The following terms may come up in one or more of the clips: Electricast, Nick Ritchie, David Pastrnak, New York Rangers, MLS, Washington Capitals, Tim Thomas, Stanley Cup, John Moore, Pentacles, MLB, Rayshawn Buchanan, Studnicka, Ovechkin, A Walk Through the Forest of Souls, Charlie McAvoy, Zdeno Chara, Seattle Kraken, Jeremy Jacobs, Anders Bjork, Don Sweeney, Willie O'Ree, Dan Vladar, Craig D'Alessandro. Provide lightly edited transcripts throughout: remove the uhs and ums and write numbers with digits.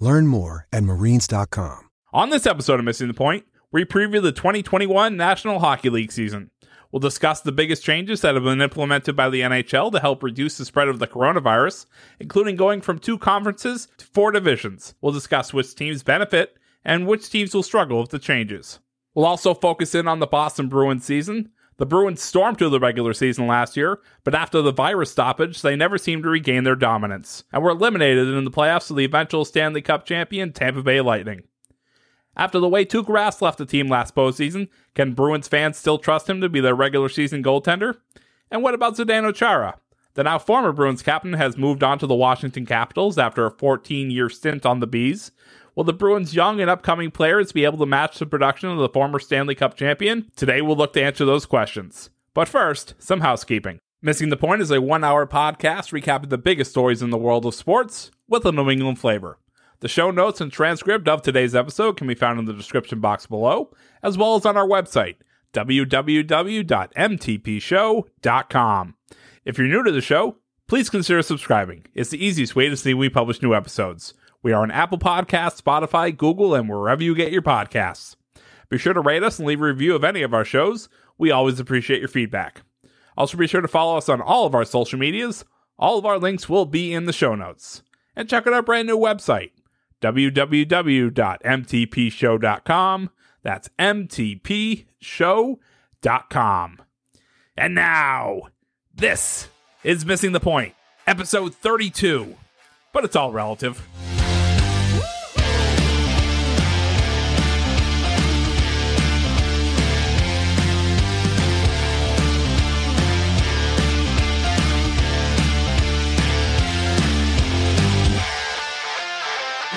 Learn more at marines.com. On this episode of Missing the Point, we preview the 2021 National Hockey League season. We'll discuss the biggest changes that have been implemented by the NHL to help reduce the spread of the coronavirus, including going from 2 conferences to 4 divisions. We'll discuss which teams benefit and which teams will struggle with the changes. We'll also focus in on the Boston Bruins season. The Bruins stormed through the regular season last year, but after the virus stoppage, they never seemed to regain their dominance, and were eliminated in the playoffs to the eventual Stanley Cup champion Tampa Bay Lightning. After the way Tuukka Rask left the team last postseason, can Bruins fans still trust him to be their regular season goaltender? And what about Zdeno Chara? The now former Bruins captain has moved on to the Washington Capitals after a 14-year stint on the Bees. Will the Bruins' young and upcoming players be able to match the production of the former Stanley Cup champion? Today we'll look to answer those questions. But first, some housekeeping. Missing the Point is a 1-hour podcast recapping the biggest stories in the world of sports with a New England flavor. The show notes and transcript of today's episode can be found in the description box below, as well as on our website, www.mtpshow.com. If you're new to the show, please consider subscribing. It's the easiest way to see we publish new episodes. We are on Apple Podcasts, Spotify, Google, and wherever you get your podcasts. Be sure to rate us and leave a review of any of our shows. We always appreciate your feedback. Also, be sure to follow us on all of our social medias. All of our links will be in the show notes. And check out our brand new website, www.mtpshow.com. That's mtpshow.com. And now, this is Missing the Point, episode 32. But it's all relative.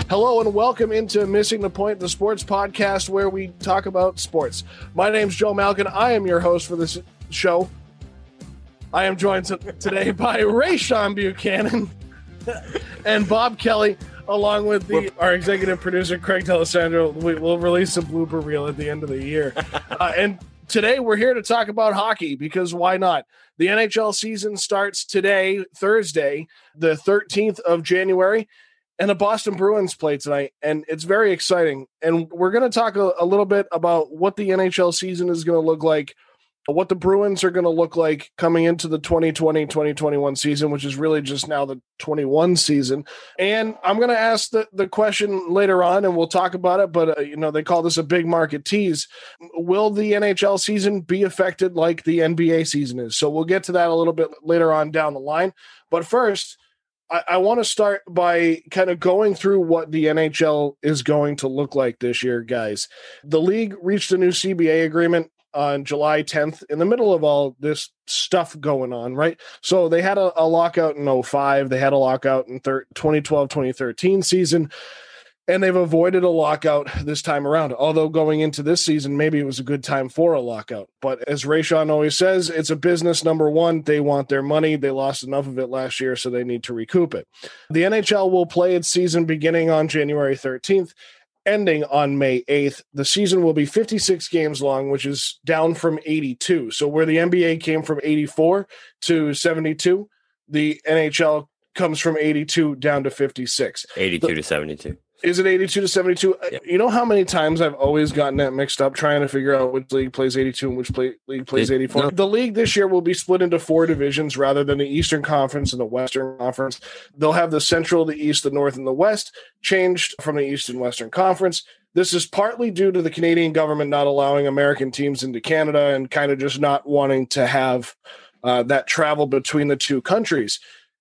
Hello and welcome into Missing the Point, the sports podcast where we talk about sports. My name's Joe Malkin. I am your host for this show. I am joined today by Rayshawn Buchanan and Bob Kelly, along with our executive producer, Craig D'Alessandro. We'll release a blooper reel at the end of the year. And today we're here to talk about hockey because why not? The NHL season starts today, Thursday, the 13th of January. And the Boston Bruins play tonight, and it's very exciting. And we're going to talk a little bit about what the NHL season is going to look like, what the Bruins are going to look like coming into the 2020-2021 season, which is really just now the 21 season. And I'm going to ask the question later on, and we'll talk about it, but they call this a big market tease. Will the NHL season be affected like the NBA season is? So we'll get to that a little bit later on down the line. But first, I want to start by kind of going through what the NHL is going to look like this year, guys. The league reached a new CBA agreement on July 10th in the middle of all this stuff going on, right? So they had a lockout in 2005. They had a lockout in 2012-2013 season, and they've avoided a lockout this time around. Although going into this season, maybe it was a good time for a lockout. But as Rayshawn always says, it's a business, number one. They want their money. They lost enough of it last year, so they need to recoup it. The NHL will play its season beginning on January 13th, ending on May 8th. The season will be 56 games long, which is down from 82. So where the NBA came from 84 to 72, the NHL comes from 82 down to 56. 82 to 72. Is it 82 to 72? Yeah. You know how many times I've always gotten that mixed up trying to figure out which league plays 82 and which league plays 84? No. The league this year will be split into 4 divisions rather than the Eastern Conference and the Western Conference. They'll have the Central, the East, the North, and the West changed from the East and Western Conference. This is partly due to the Canadian government not allowing American teams into Canada and kind of just not wanting to have that travel between the two countries.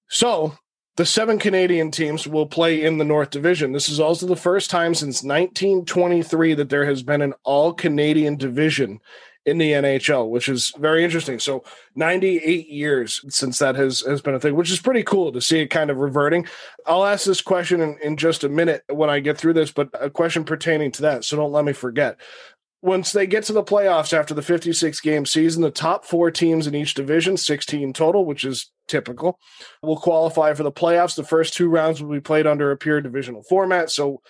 So the 7 Canadian teams will play in the North Division. This is also the first time since 1923 that there has been an all-Canadian division in the NHL, which is very interesting. So 98 years since that has been a thing, which is pretty cool to see it kind of reverting. I'll ask this question in just a minute when I get through this, but a question pertaining to that, so don't let me forget. Once they get to the playoffs after the 56-game season, the top 4 teams in each division, 16 total, which is typical, will qualify for the playoffs. The first 2 rounds will be played under a pure divisional format, so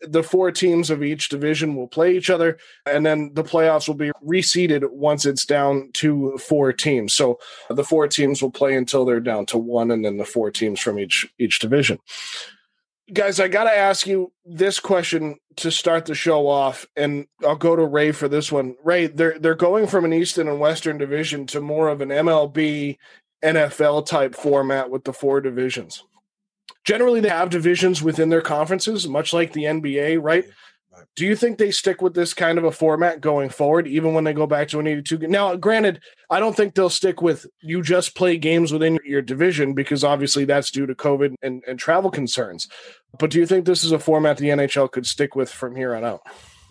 the 4 teams of each division will play each other, and then the playoffs will be reseeded once it's down to 4 teams. So the 4 teams will play until they're down to 1, and then the 4 teams from each division. Guys, I got to ask you this question to start the show off, and I'll go to Ray for this one. Ray, they're going from an Eastern and Western division to more of an MLB, NFL-type format with the 4 divisions. Generally, they have divisions within their conferences, much like the NBA, right? Do you think they stick with this kind of a format going forward, even when they go back to an 82? Now, granted, I don't think they'll stick with you just play games within your division, because obviously that's due to COVID and travel concerns. But do you think this is a format the NHL could stick with from here on out?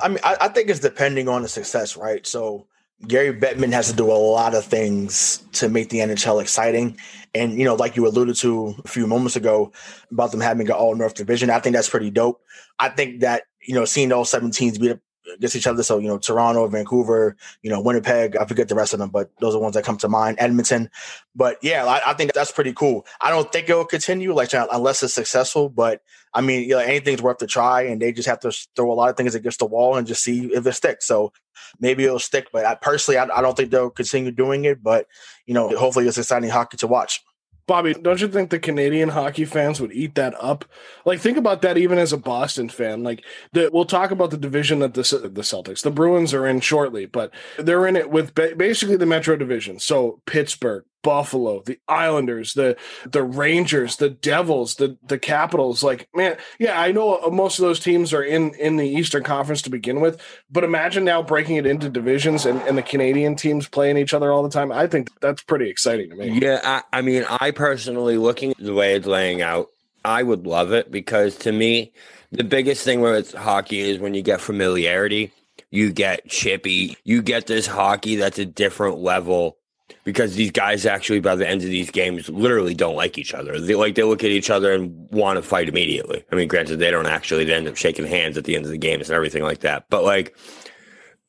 I mean, I think it's depending on the success, right? So Gary Bettman has to do a lot of things to make the NHL exciting. And, you know, like you alluded to a few moments ago about them having an all-North division, I think that's pretty dope. I think that, you know, seeing all 7 teams beat up against each other. So, you know, Toronto, Vancouver, you know, Winnipeg, I forget the rest of them, but those are the ones that come to mind, Edmonton. But yeah, I think that's pretty cool. I don't think it'll continue like unless it's successful, but I mean, you know, anything's worth a try, and they just have to throw a lot of things against the wall and just see if it sticks. So maybe it'll stick, but I personally don't think they'll continue doing it, but you know, hopefully it's exciting hockey to watch. Bobby, don't you think the Canadian hockey fans would eat that up? Like, think about that even as a Boston fan. Like, we'll talk about the division that the Celtics, the Bruins are in shortly, but they're in it with basically the Metro Division. So Pittsburgh, Buffalo, the Islanders, the Rangers, the Devils, the Capitals. Like, man, yeah, I know most of those teams are in the Eastern Conference to begin with, but imagine now breaking it into divisions and the Canadian teams playing each other all the time. I think that's pretty exciting to me. Yeah, I mean, I personally, looking at the way it's laying out, I would love it, because to me, the biggest thing where it's hockey is when you get familiarity, you get chippy, you get this hockey that's a different level. Because these guys actually, by the end of these games, literally don't like each other. They look at each other and want to fight immediately. I mean, granted, they don't actually. They end up shaking hands at the end of the games and everything like that. But, like,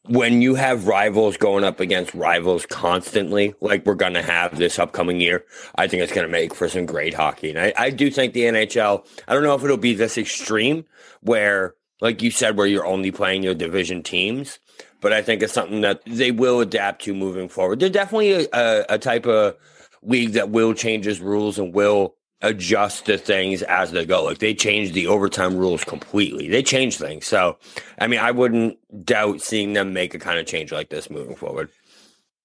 when you have rivals going up against rivals constantly, like we're going to have this upcoming year, I think it's going to make for some great hockey. And I do think the NHL, I don't know if it'll be this extreme where, like you said, where you're only playing your division teams. But I think it's something that they will adapt to moving forward. They're definitely a type of league that will change its rules and will adjust the things as they go. Like, they changed the overtime rules completely. They changed things. So, I mean, I wouldn't doubt seeing them make a kind of change like this moving forward.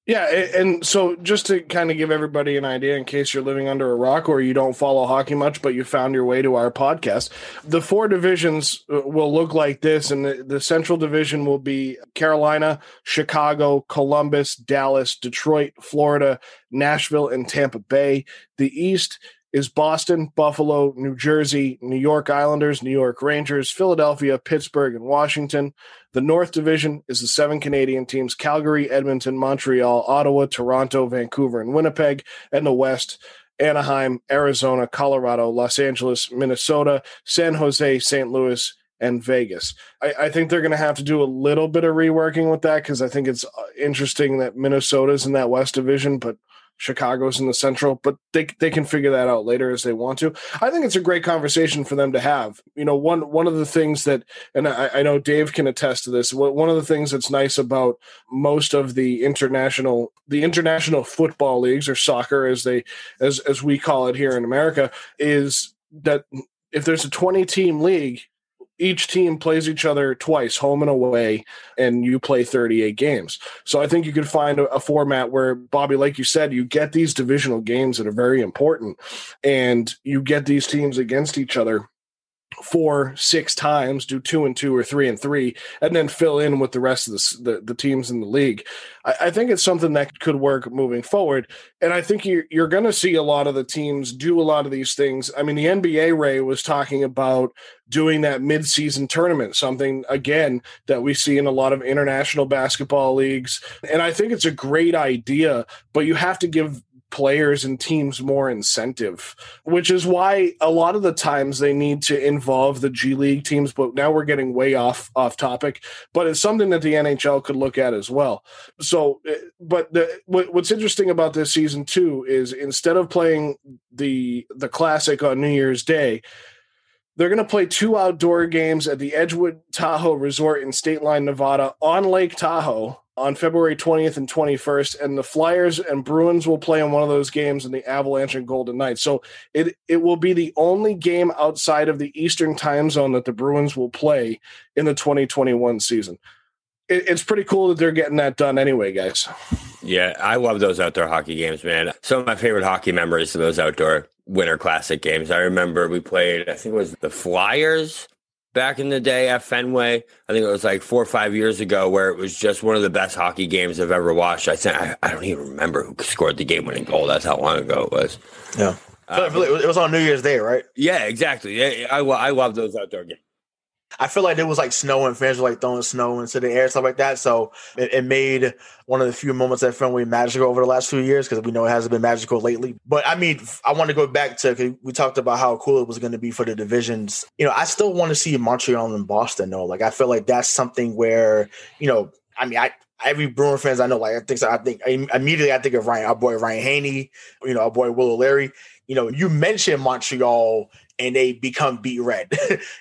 Yeah, and so just to kind of give everybody an idea in case you're living under a rock or you don't follow hockey much, but you found your way to our podcast, the 4 divisions will look like this, and the Central Division will be Carolina, Chicago, Columbus, Dallas, Detroit, Florida, Nashville, and Tampa Bay. The East is Boston, Buffalo, New Jersey, New York Islanders, New York Rangers, Philadelphia, Pittsburgh, and Washington. The North Division is the 7 Canadian teams, Calgary, Edmonton, Montreal, Ottawa, Toronto, Vancouver, and Winnipeg. And the West, Anaheim, Arizona, Colorado, Los Angeles, Minnesota, San Jose, St. Louis, and Vegas. I think they're going to have to do a little bit of reworking with that, because I think it's interesting that Minnesota's in that West Division, but Chicago's in the Central, but they can figure that out later as they want to. I think it's a great conversation for them to have. You know, one of the things that, and I know Dave can attest to this, one of the things that's nice about most of the international football leagues, or soccer as we call it here in America, is that if there's a 20-team league, each team plays each other twice, home and away, and you play 38 games. So I think you could find a format where, Bobby, like you said, you get these divisional games that are very important, and you get these teams against each other 4-6 times, do 2-2 or 3-3, and then fill in with the rest of the teams in the league. I think it's something that could work moving forward. And I think you're going to see a lot of the teams do a lot of these things. I mean, the NBA, Ray, was talking about doing that midseason tournament, something, again, that we see in a lot of international basketball leagues. And I think it's a great idea, but you have to give players and teams more incentive, which is why a lot of the times they need to involve the G League teams. But now we're getting way off topic, but it's something that the NHL could look at as well. So, but what's interesting about this season too is instead of playing the Classic on New Year's Day, they're going to play 2 outdoor games at the Edgewood Tahoe Resort in State Line, Nevada on Lake Tahoe on February 20th and 21st, and the Flyers and Bruins will play in one of those games, and the Avalanche and Golden Knights. So it will be the only game outside of the Eastern time zone that the Bruins will play in the 2021 season. It's pretty cool that they're getting that done anyway, guys. Yeah, I love those outdoor hockey games, man. Some of my favorite hockey memories are those outdoor Winter Classic games. I remember we played, I think it was the Flyers back in the day at Fenway. I think it was like 4 or 5 years ago, where it was just one of the best hockey games I've ever watched. I don't even remember who scored the game-winning goal. That's how long ago it was. Yeah, it was on New Year's Day, right? Yeah, exactly. Yeah, I love those outdoor games. I feel like it was like snow, and fans were like throwing snow into the air, stuff like that. So it made one of the few moments at Fenway magical over the last few years, because we know it hasn't been magical lately. But I mean, I want to go back to, 'cause we talked about how cool it was going to be for the divisions. You know, I still want to see Montreal and Boston, though. Like, I feel like that's something where, you know, I mean, every Bruin fans I know, like, I think immediately of Ryan, our boy Ryan Haney, you know, our boy Will O'Leary. You know, you mentioned Montreal and they become beat red,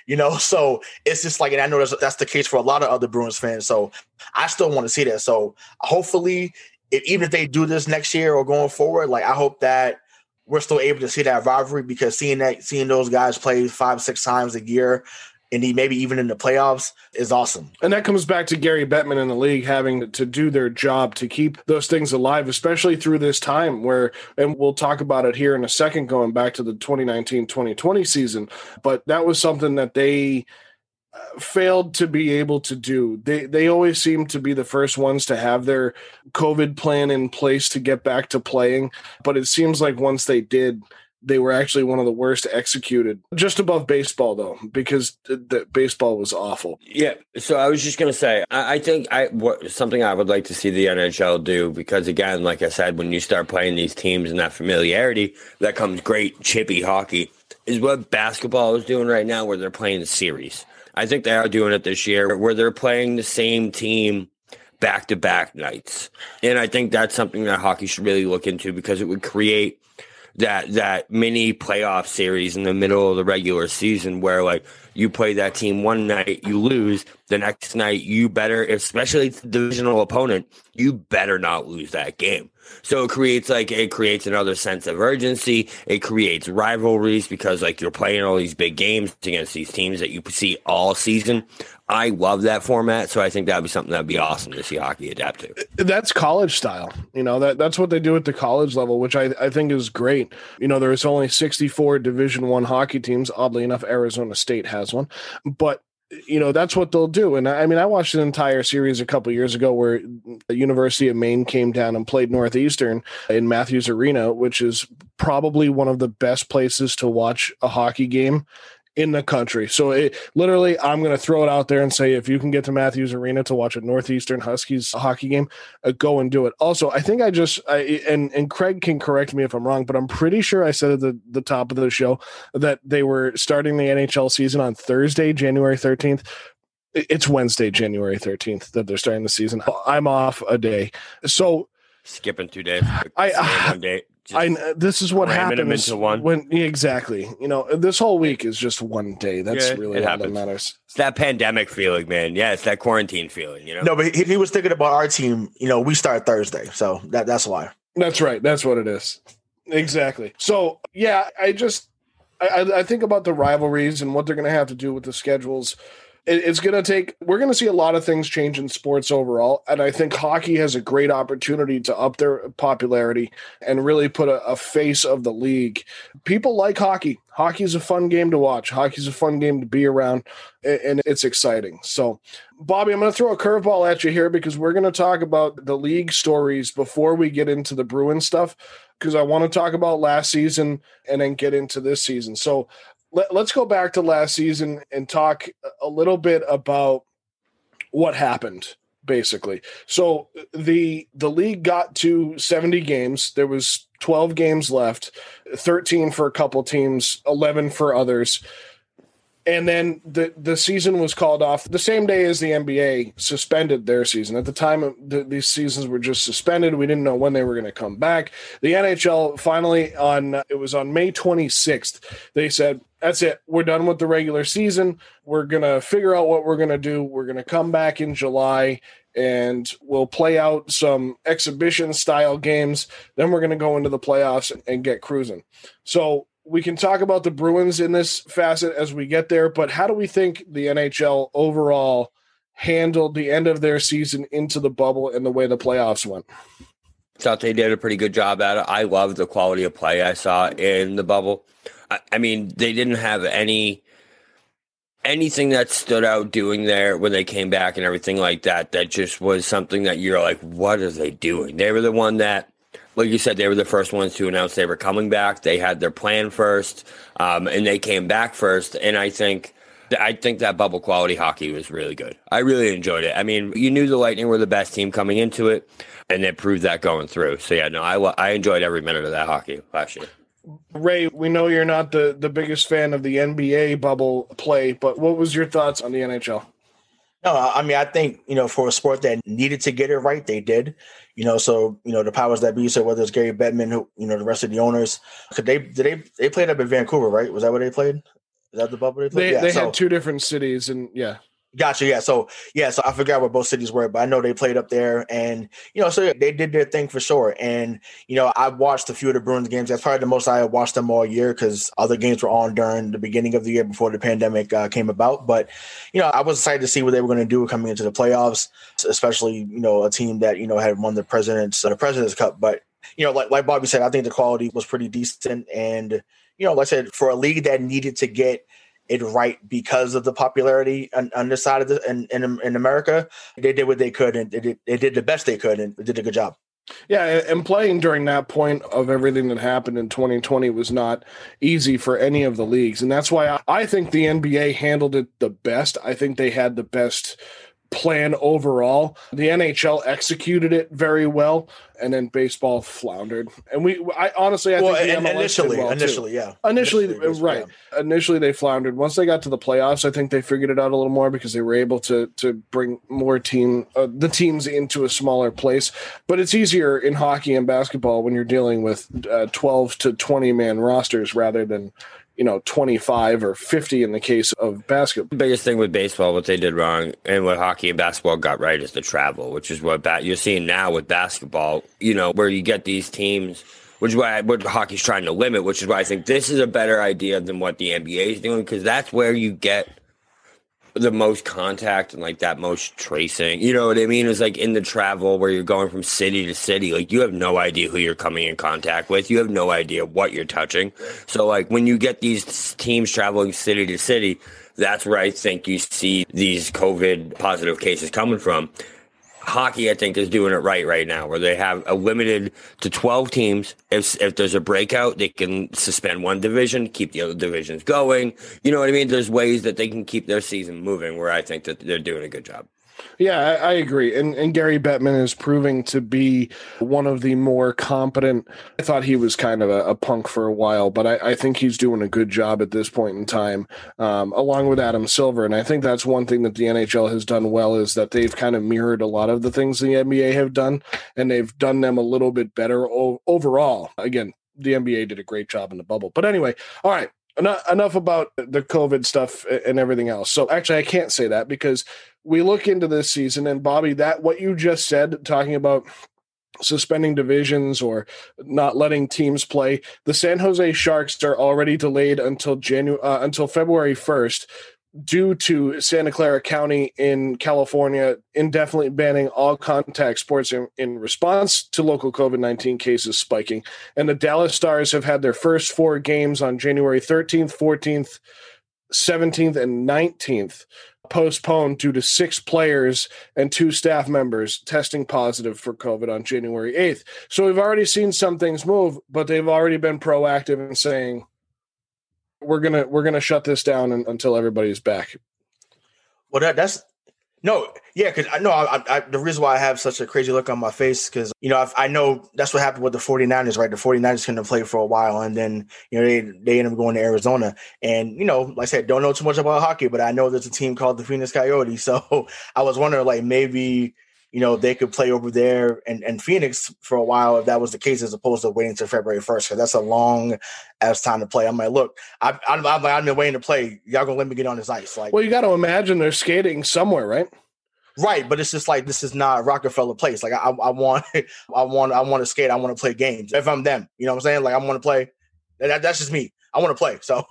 you know? So it's just like, and I know that's the case for a lot of other Bruins fans. So I still want to see that. So hopefully, even if they do this next year or going forward, like, I hope that we're still able to see that rivalry, because seeing those guys play 5-6 times a year, and maybe even in the playoffs, is awesome. And that comes back to Gary Bettman and the league having to do their job to keep those things alive, especially through this time where, and we'll talk about it here in a second, going back to the 2019-2020 season. But that was something that they failed to be able to do. They always seem to be the first ones to have their COVID plan in place to get back to playing. But it seems like once they did, they were actually one of the worst executed, just above baseball, though, because the baseball was awful. Yeah. So I was just going to say, I think something I would like to see the NHL do, because, again, like I said, when you start playing these teams and that familiarity, that comes great chippy hockey, is what basketball is doing right now, where they're playing the series. I think they are doing it this year, where they're playing the same team back-to-back nights. And I think that's something that hockey should really look into, because it would create that mini playoff series in the middle of the regular season, where, like, you play that team one night, you lose the next night, you better, especially if it's a divisional opponent, you better not lose that game. So it creates another sense of urgency. It creates rivalries, because, like, you're playing all these big games against these teams that you see all season. I love that format. So I think that'd be something that'd be awesome to see hockey adapt to. That's college style. You know, that's what they do at the college level, which I think is great. You know, there's only 64 Division I hockey teams. Oddly enough, Arizona State has one, but, you know, that's what they'll do. And I mean, I watched an entire series a couple of years ago where the University of Maine came down and played Northeastern in Matthews Arena, which is probably one of the best places to watch a hockey game in the country. So literally, I'm going to throw it out there and say, if you can get to Matthews Arena to watch a Northeastern Huskies hockey game, go and do it. Also, I think and Craig can correct me if I'm wrong, but I'm pretty sure I said at the top of the show that they were starting the NHL season on Thursday, January 13th. It's Wednesday, January 13th that they're starting the season. I'm off a day. So skipping 2 days. This is what happens when exactly, you know, this whole week is just one day. That's really all that matters. It's that pandemic feeling, man. Yeah, it's that quarantine feeling, you know. No, but he was thinking about our team. You know, we start Thursday, so that's why. That's right. That's what it is. Exactly. So yeah, I think about the rivalries and what they're going to have to do with the schedules It's going to take, we're going to see a lot of things change in sports overall. And I think hockey has a great opportunity to up their popularity and really put a face of the league. People like hockey. Hockey is a fun game to watch. Hockey is a fun game to be around, and it's exciting. So, Bobby, I'm going to throw a curveball at you here because we're going to talk about the league stories before we get into the Bruins stuff, because I want to talk about last season and then get into this season. So, let's go back to last season and talk a little bit about what happened, basically. So the league got to 70 games. There was 12 games left, 13 for a couple teams, 11 for others. And then the season was called off the same day as the NBA suspended their season. At the time, these seasons were just suspended. We didn't know when they were going to come back. The NHL finally, it was on May 26th, they said, that's it. We're done with the regular season. We're going to figure out what we're going to do. We're going to come back in July and we'll play out some exhibition-style games. Then we're going to go into the playoffs and get cruising. So we can talk about the Bruins in this facet as we get there, but how do we think the NHL overall handled the end of their season into the bubble and the way the playoffs went? Thought they did a pretty good job at it. I loved the quality of play I saw in the bubble. I mean, they didn't have anything that stood out doing there when they came back and everything like that. That just was something that you're like, what are they doing? They were the one that, like you said, they were the first ones to announce they were coming back. They had their plan first, and they came back first. And I think that bubble quality hockey was really good. I really enjoyed it. I mean, you knew the Lightning were the best team coming into it, and they proved that going through. So, yeah, no, I enjoyed every minute of that hockey last year. Ray, we know you're not the biggest fan of the NBA bubble play, but what was your thoughts on the NHL? No, I mean, I think, for a sport that needed to get it right, they did. So the powers that be, so whether it's Gary Bettman, who, the rest of the owners, because they played up in Vancouver, right? Was that where they played? Is that the bubble they played? They had two different cities, and yeah. Gotcha. Yeah. So I forgot what both cities were, but I know they played up there, and, so they did their thing for sure. And, I watched a few of the Bruins games. That's probably the most I had watched them all year, because other games were on during the beginning of the year before the pandemic came about. But, I was excited to see what they were going to do coming into the playoffs, especially, a team that, had won the President's Cup. But, like Bobby said, I think the quality was pretty decent. And, like I said, for a league that needed to get it right because of the popularity on this side of the in America, they did what they could, and they did the best they could, and did a good job. Yeah, and playing during that point of everything that happened in 2020 was not easy for any of the leagues, and that's why I think the NBA handled it the best. I think they had the best plan overall. The NHL executed it very well, and then baseball floundered. And I think the MLS initially, yeah. Initially they floundered. Once they got to the playoffs, I think they figured it out a little more, because they were able to bring more the teams into a smaller place. But it's easier in hockey and basketball when you're dealing with 12 to 20 man rosters rather than 25 or 50 in the case of basketball. The biggest thing with baseball, what they did wrong and what hockey and basketball got right, is the travel, which is what you're seeing now with basketball, where you get these teams, which is what hockey's trying to limit, which is why I think this is a better idea than what the NBA is doing, because that's where you get the most contact and that most tracing. You know what I mean? It's in the travel where you're going from city to city, you have no idea who you're coming in contact with. You have no idea what you're touching. So when you get these teams traveling city to city, that's where I think you see these COVID positive cases coming from. Hockey, I think, is doing it right now, where they have a limited to 12 teams. If there's a breakout, they can suspend one division, keep the other divisions going. You know what I mean? There's ways that they can keep their season moving, where I think that they're doing a good job. Yeah, I agree. And Gary Bettman is proving to be one of the more competent. I thought he was kind of a punk for a while, but I think he's doing a good job at this point in time, along with Adam Silver. And I think that's one thing that the NHL has done well, is that they've kind of mirrored a lot of the things the NBA have done, and they've done them a little bit better overall. Again, the NBA did a great job in the bubble. But anyway, all right, enough about the COVID stuff and everything else. So actually, I can't say that, because we look into this season, and Bobby, that what you just said, talking about suspending divisions or not letting teams play, the San Jose Sharks are already delayed until February 1st due to Santa Clara County in California indefinitely banning all contact sports in response to local COVID-19 cases spiking. And the Dallas Stars have had their first four games on January 13th, 14th, 17th, and 19th postponed due to 6 players and 2 staff members testing positive for COVID on January 8th. So we've already seen some things move, but they've already been proactive in saying, we're gonna shut this down until everybody's back. Well, the reason why I have such a crazy look on my face because I know that's what happened with the 49ers, right? The 49ers couldn't play for a while, and then they ended up going to Arizona. And like I said, don't know too much about hockey, but I know there's a team called the Phoenix Coyotes. So I was wondering, like maybe they could play over there and Phoenix for a while if that was the case, as opposed to waiting until February 1st, because that's a long ass time to play. I'm like, look, I've been waiting to play. Y'all gonna let me get on this ice? Like, well, you got to imagine they're skating somewhere, right? Right, but it's just like this is not Rockefeller Place. Like, I want to skate. I want to play games. If I'm them, you know what I'm saying? Like, I want to play. That's just me. I want to play. So.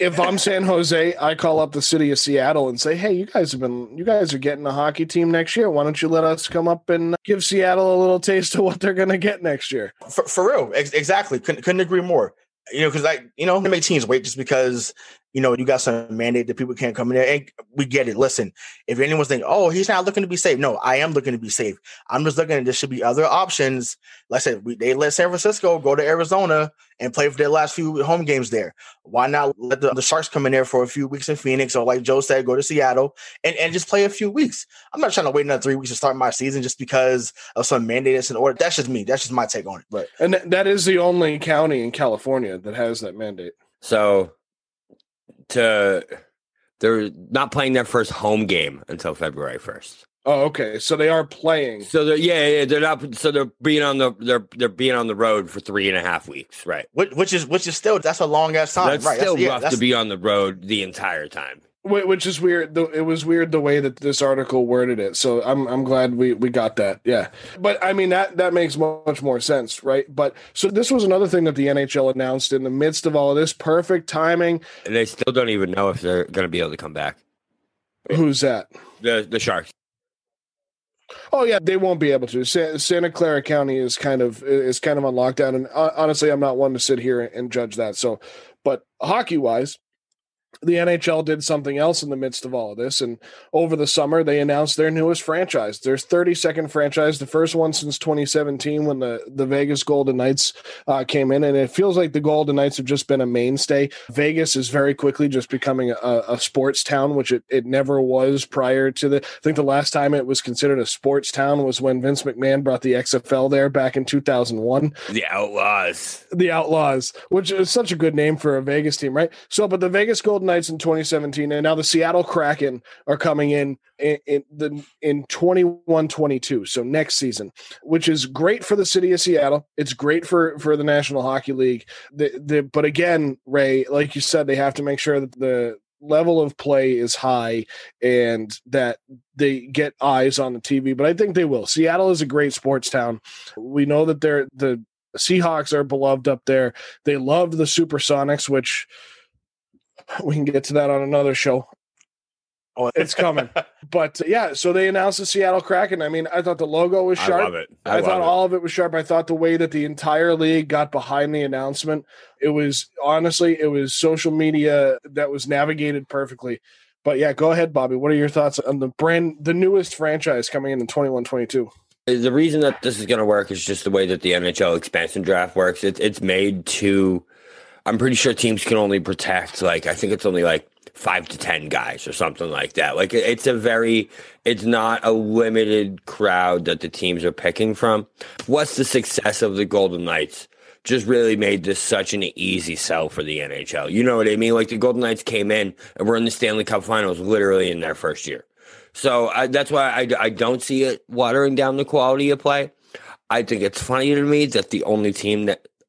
If I'm San Jose, I call up the city of Seattle and say, hey, you guys are getting a hockey team next year. Why don't you let us come up and give Seattle a little taste of what they're going to get next year? For real. Exactly. Couldn't agree more. Because they make teams wait just because, you got some mandate that people can't come in there. And we get it. Listen, if anyone's thinking, oh, he's not looking to be safe. No, I am looking to be safe. I'm just looking at there should be other options. Like I said, they let San Francisco go to Arizona and play for their last few home games there. Why not let the Sharks come in there for a few weeks in Phoenix, or like Joe said, go to Seattle and just play a few weeks. I'm not trying to wait another 3 weeks to start my season just because of some mandate that's in order. That's just me. That's just my take on it. But and that is the only county in California that has that mandate. So they're not playing their first home game until February 1st. Oh, okay. So they are playing. So they're not. So they're being on the road for 3.5 weeks, right? Which is still, that's a long ass time. That's right. That's rough to be on the road the entire time. Which is weird. It was weird the way that this article worded it. So I'm glad we got that. Yeah, but I mean that makes much more sense, right? But so this was another thing that the NHL announced in the midst of all of this. Perfect timing. And they still don't even know if they're going to be able to come back. Who's that? The Sharks. Oh yeah, they won't be able to. Santa Clara County is kind of on lockdown, and honestly, I'm not one to sit here and judge that. So, but hockey wise, the NHL did something else in the midst of all of this, and over the summer they announced their newest franchise, their 32nd franchise, the first one since 2017 when the Vegas Golden Knights came in, and it feels like the Golden Knights have just been a mainstay. Vegas is very quickly just becoming a sports town, which it never was prior to the – I think the last time it was considered a sports town was when Vince McMahon brought the XFL there back in 2001. The Outlaws. The Outlaws, which is such a good name for a Vegas team, right? So, but the Vegas Golden Knights in 2017, and now the Seattle Kraken are coming in 21-22, so next season, which is great for the city of Seattle. It's great for the National Hockey League. But again, Ray, like you said, they have to make sure that the level of play is high and that they get eyes on the TV. But I think they will. Seattle is a great sports town. We know that the Seahawks are beloved up there. They love the Supersonics, which we can get to that on another show. Oh, it's coming. But yeah, so they announced the Seattle Kraken. I mean, I thought the logo was sharp. I love it. I thought all of it was sharp. I thought the way that the entire league got behind the announcement, it was social media that was navigated perfectly. But yeah, go ahead, Bobby. What are your thoughts on the newest franchise coming in 21-22? The reason that this is going to work is just the way that the NHL expansion draft works. It's made to, I'm pretty sure teams can only protect, like, I think it's only like 5 to 10 guys or something like that. Like, it's not a limited crowd that the teams are picking from. What's the success of the Golden Knights? Just really made this such an easy sell for the NHL. You know what I mean? Like, the Golden Knights came in and were in the Stanley Cup finals literally in their first year. So that's why I don't see it watering down the quality of play. I think it's funny to me that the only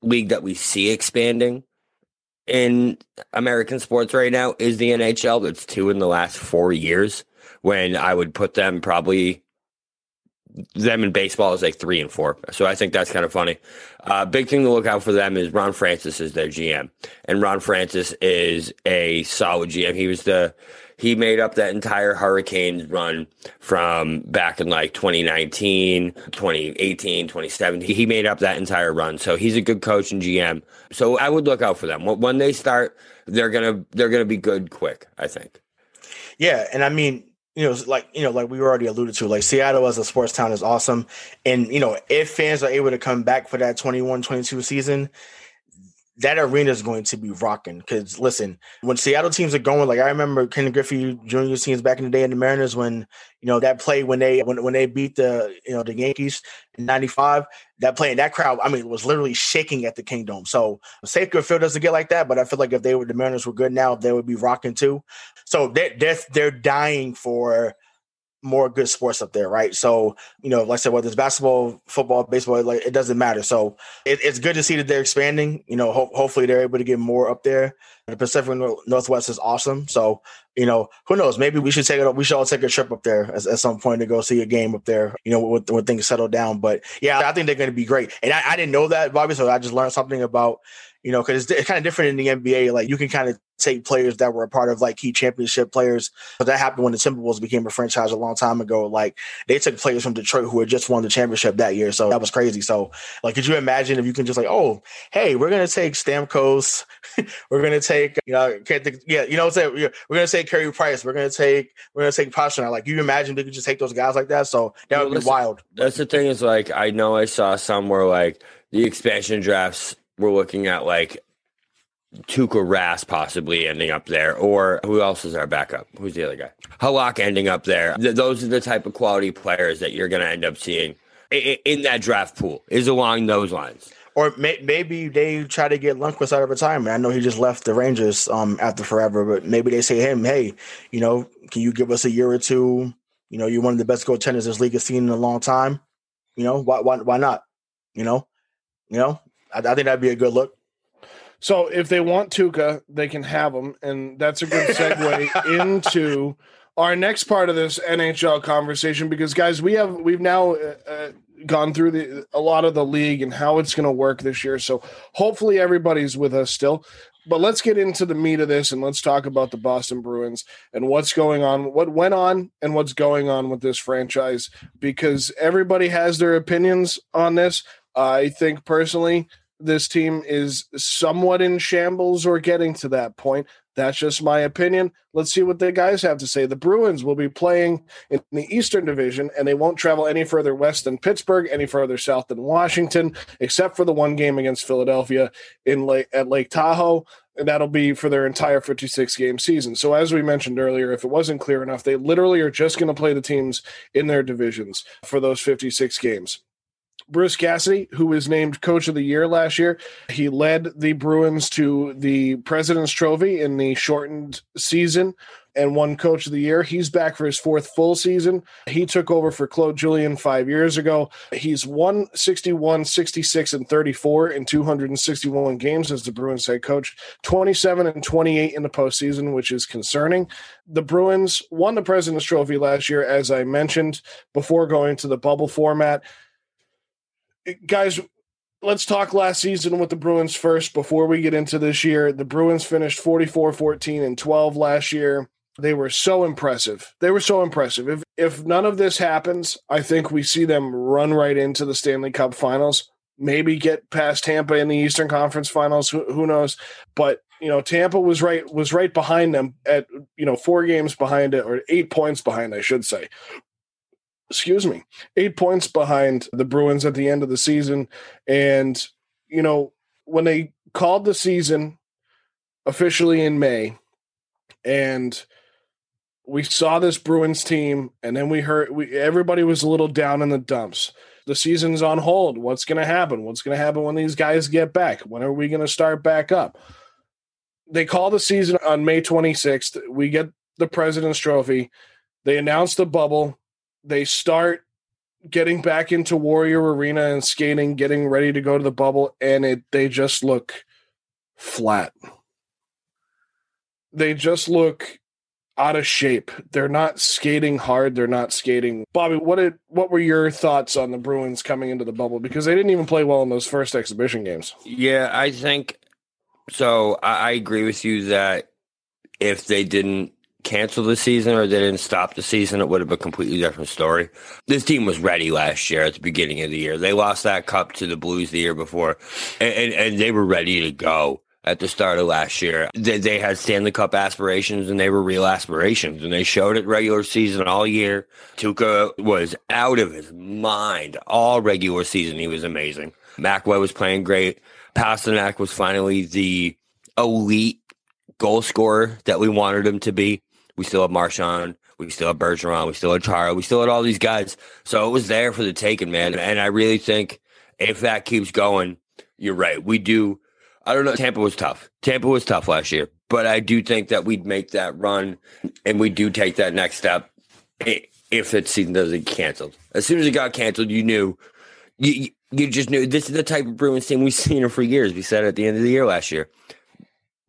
league that we see expanding in American sports right now is the NHL. That's 2 in the last 4 years, when I would put them probably in baseball is like 3 and 4. So I think that's kind of funny. Big thing to look out for them is Ron Francis is their GM, and Ron Francis is a solid GM. He was the He made up that entire Hurricanes run from back in like 2019, 2018, 2017. He made up that entire run. So he's a good coach and GM. So I would look out for them. When they start, they're gonna be good quick, I think. Yeah, and I mean, like we already alluded to, like Seattle as a sports town is awesome. And, you know, if fans are able to come back for that 21-22 season, that arena is going to be rocking. Because, listen, when Seattle teams are going, like I remember Ken Griffey Jr.'s teams back in the day in the Mariners when, you know, that play when they beat the Yankees in 95, that play and that crowd, I mean, was literally shaking at the Kingdom. So Safeco Field doesn't get like that, but I feel like if the Mariners were good now, they would be rocking too. So they're dying for more good sports up there, right? So, you know, like I said, whether it's basketball, football, baseball, like it doesn't matter. So it's good to see that they're expanding. You know, hopefully they're able to get more up there. The Pacific Northwest is awesome. So, you know, who knows? Maybe we should all take a trip up there at some point to go see a game up there, you know, when things settle down. But yeah, I think they're going to be great. And I didn't know that, Bobby, so I just learned something about, you know, because it's kind of different in the NBA. Like, you can kind of take players that were a part of, like, key championship players. But that happened when the Timberwolves became a franchise a long time ago. Like, they took players from Detroit who had just won the championship that year. So that was crazy. So, like, could you imagine if you can just, like, oh, hey, we're going to take Stamkos. We're going to take, you know, we're going to take Carey Price. We're going to take Pastrnak. Like, you imagine they could just take those guys like that? So that would be wild. That's the thing is, like, I know I saw somewhere, like, the expansion drafts – we're looking at like Tuukka Rask possibly ending up there, or who else is our backup? Who's the other guy? Halak ending up there. Those are the type of quality players that you're going to end up seeing in that draft pool, is along those lines. Or maybe they try to get Lundqvist out of retirement. I know he just left the Rangers after forever, but maybe they say to him, hey, you know, can you give us a year or two? You know, you're one of the best goaltenders this league has seen in a long time. You know, why not? You know? I think that'd be a good look. So if they want Tuukka, they can have him. And that's a good segue into our next part of this NHL conversation, because guys, we've now gone through a lot of the league and how it's going to work this year. So hopefully everybody's with us still, but let's get into the meat of this and let's talk about the Boston Bruins and what's going on, what went on and what's going on with this franchise, because everybody has their opinions on this. I think personally, this team is somewhat in shambles or getting to that point. That's just my opinion. Let's see what the guys have to say. The Bruins will be playing in the Eastern Division, and they won't travel any further west than Pittsburgh, any further south than Washington, except for the one game against Philadelphia at Lake Tahoe, and that'll be for their entire 56-game season. So as we mentioned earlier, if it wasn't clear enough, they literally are just going to play the teams in their divisions for those 56 games. Bruce Cassidy, who was named Coach of the Year last year, he led the Bruins to the President's Trophy in the shortened season and won Coach of the Year. He's back for his fourth full season. He took over for Claude Julien 5 years ago. He's won 61, 66, and 34 in 261 games as the Bruins head coach, 27 and 28 in the postseason, which is concerning. The Bruins won the President's Trophy last year, as I mentioned, before going to the bubble format. Guys, let's talk last season with the Bruins first before we get into this year. The Bruins finished 44-14-12 last year. They were so impressive. If none of this happens, I think we see them run right into the Stanley Cup finals, maybe get past Tampa in the Eastern Conference finals. Who knows? But, you know, Tampa was right behind them at, you know, 4 games behind it, or 8 points behind, I should say. 8 points behind the Bruins at the end of the season. And, you know, when they called the season officially in May and we saw this Bruins team, and then everybody was a little down in the dumps. The season's on hold. What's going to happen? What's going to happen when these guys get back? When are we going to start back up? They call the season on May 26th. We get the President's Trophy. They announced the bubble. They start getting back into Warrior Arena and skating, getting ready to go to the bubble, and they just look flat. They just look out of shape. They're not skating hard. They're not skating. Bobby, what were your thoughts on the Bruins coming into the bubble? Because they didn't even play well in those first exhibition games. Yeah, I think so. I agree with you that if they didn't cancel the season or they didn't stop the season, it would have been a completely different story. This team was ready last year at the beginning of the year. They lost that cup to the Blues the year before, and they were ready to go at the start of last year. They had Stanley Cup aspirations, and they were real aspirations, and they showed it regular season all year. Tuukka was out of his mind all regular season. He was amazing. McAvoy was playing great. Pastrnak was finally the elite goal scorer that we wanted him to be. We still have Marchand. We still have Bergeron. We still have Chara. We still had all these guys. So it was there for the taking, man. And I really think if that keeps going, you're right. We do. I don't know. Tampa was tough. Tampa was tough last year. But I do think that we'd make that run and we do take that next step if that season doesn't get canceled. As soon as it got canceled, you knew. You just knew this is the type of Bruins team we've seen for years. We said at the end of the year last year.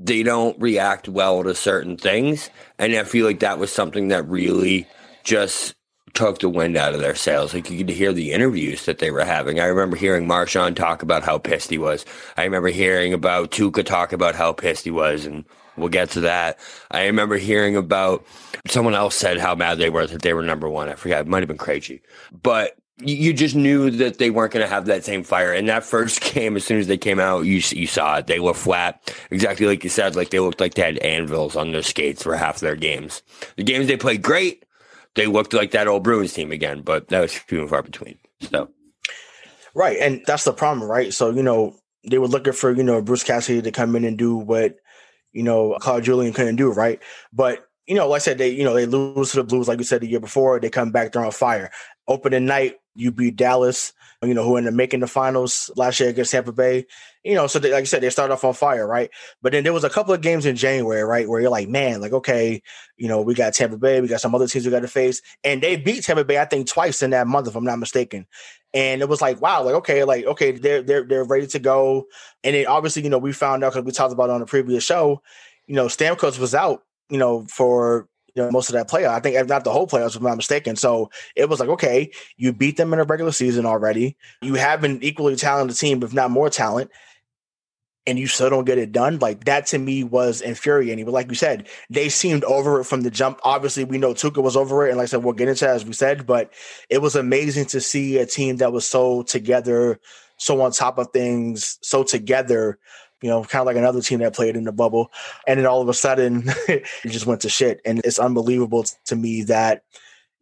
They don't react well to certain things. And I feel like that was something that really just took the wind out of their sails. Like you could hear the interviews that they were having. I remember hearing Marchand talk about how pissed he was. I remember hearing about Tuukka talk about how pissed he was. And we'll get to that. I remember hearing about someone else said how mad they were that they were number one. I forgot. It might have been Krejci. But you just knew that they weren't going to have that same fire. And that first game, as soon as they came out, you saw it. They were flat. Exactly like you said, like they looked like they had anvils on their skates for half their games. The games they played great, they looked like that old Bruins team again, but that was few and far between. So, right, and that's the problem, right? So, they were looking for, Bruce Cassidy to come in and do what, Claude Julien couldn't do, right? But, like I said, they lose to the Blues, like you said, the year before. They come back, they're on fire. Opening night, you beat Dallas, who ended up making the finals last year against Tampa Bay. So they, like you said, they started off on fire, right? But then there was a couple of games in January, right, where you're like, man, like, okay, we got Tampa Bay, we got some other teams we got to face. And they beat Tampa Bay, I think, twice in that month, if I'm not mistaken. And it was like, wow, like, okay, they're ready to go. And then obviously, we found out because we talked about it on the previous show, Stamkos was out, for most of that playoff, I think, if not the whole playoffs, if I'm not mistaken. So it was like, okay, you beat them in a regular season already. You have an equally talented team, if not more talent, and you still don't get it done. Like, that to me was infuriating. But like you said, they seemed over it from the jump. Obviously, we know Tuukka was over it. And like I said, we'll get into that, as we said, but it was amazing to see a team that was so together, so on top of things, so together, kind of like another team that played in the bubble. And then all of a sudden, it just went to shit. And it's unbelievable to me that,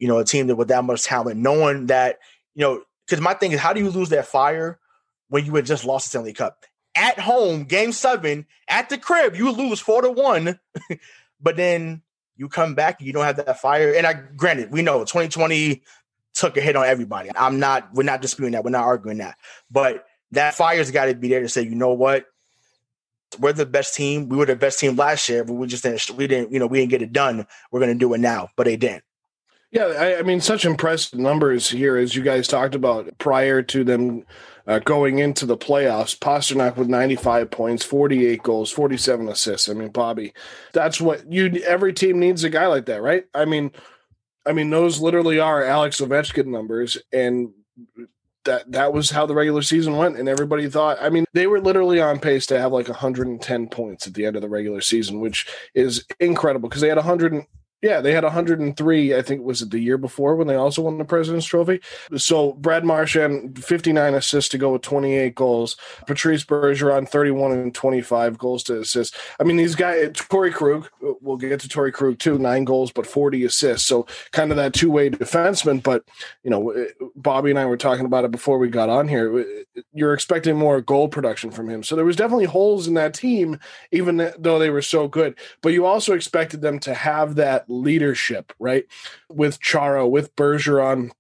a team that with that much talent, knowing that, because my thing is, how do you lose that fire when you had just lost the Stanley Cup? At home, Game 7, at the crib, you lose 4-1. But then you come back, you don't have that fire. And granted, we know 2020 took a hit on everybody. We're not disputing that. We're not arguing that. But that fire's got to be there to say, you know what? We're the best team. We were the best team last year, but we just didn't get it done. We're going to do it now, but they didn't. Yeah, I mean, such impressive numbers here, as you guys talked about prior to them going into the playoffs. Pastrnak with 95 points, 48 goals, 47 assists. I mean, Bobby, that's what every team needs a guy like that, right? I mean, those literally are Alex Ovechkin numbers, and that was how the regular season went, and everybody thought, I mean, they were literally on pace to have like 110 points at the end of the regular season, which is incredible because they had 103, I think, was it the year before when they also won the President's Trophy. So Brad Marchand, 59 assists to go with 28 goals. Patrice Bergeron, 31 and 25 goals to assists. I mean, these guys, Tory Krug, we'll get to Tory Krug too, 9 goals, but 40 assists. So kind of that two-way defenseman. But, Bobby and I were talking about it before we got on here. You're expecting more goal production from him. So there was definitely holes in that team, even though they were so good. But you also expected them to have that leadership, right? With Chara, with Bergeron,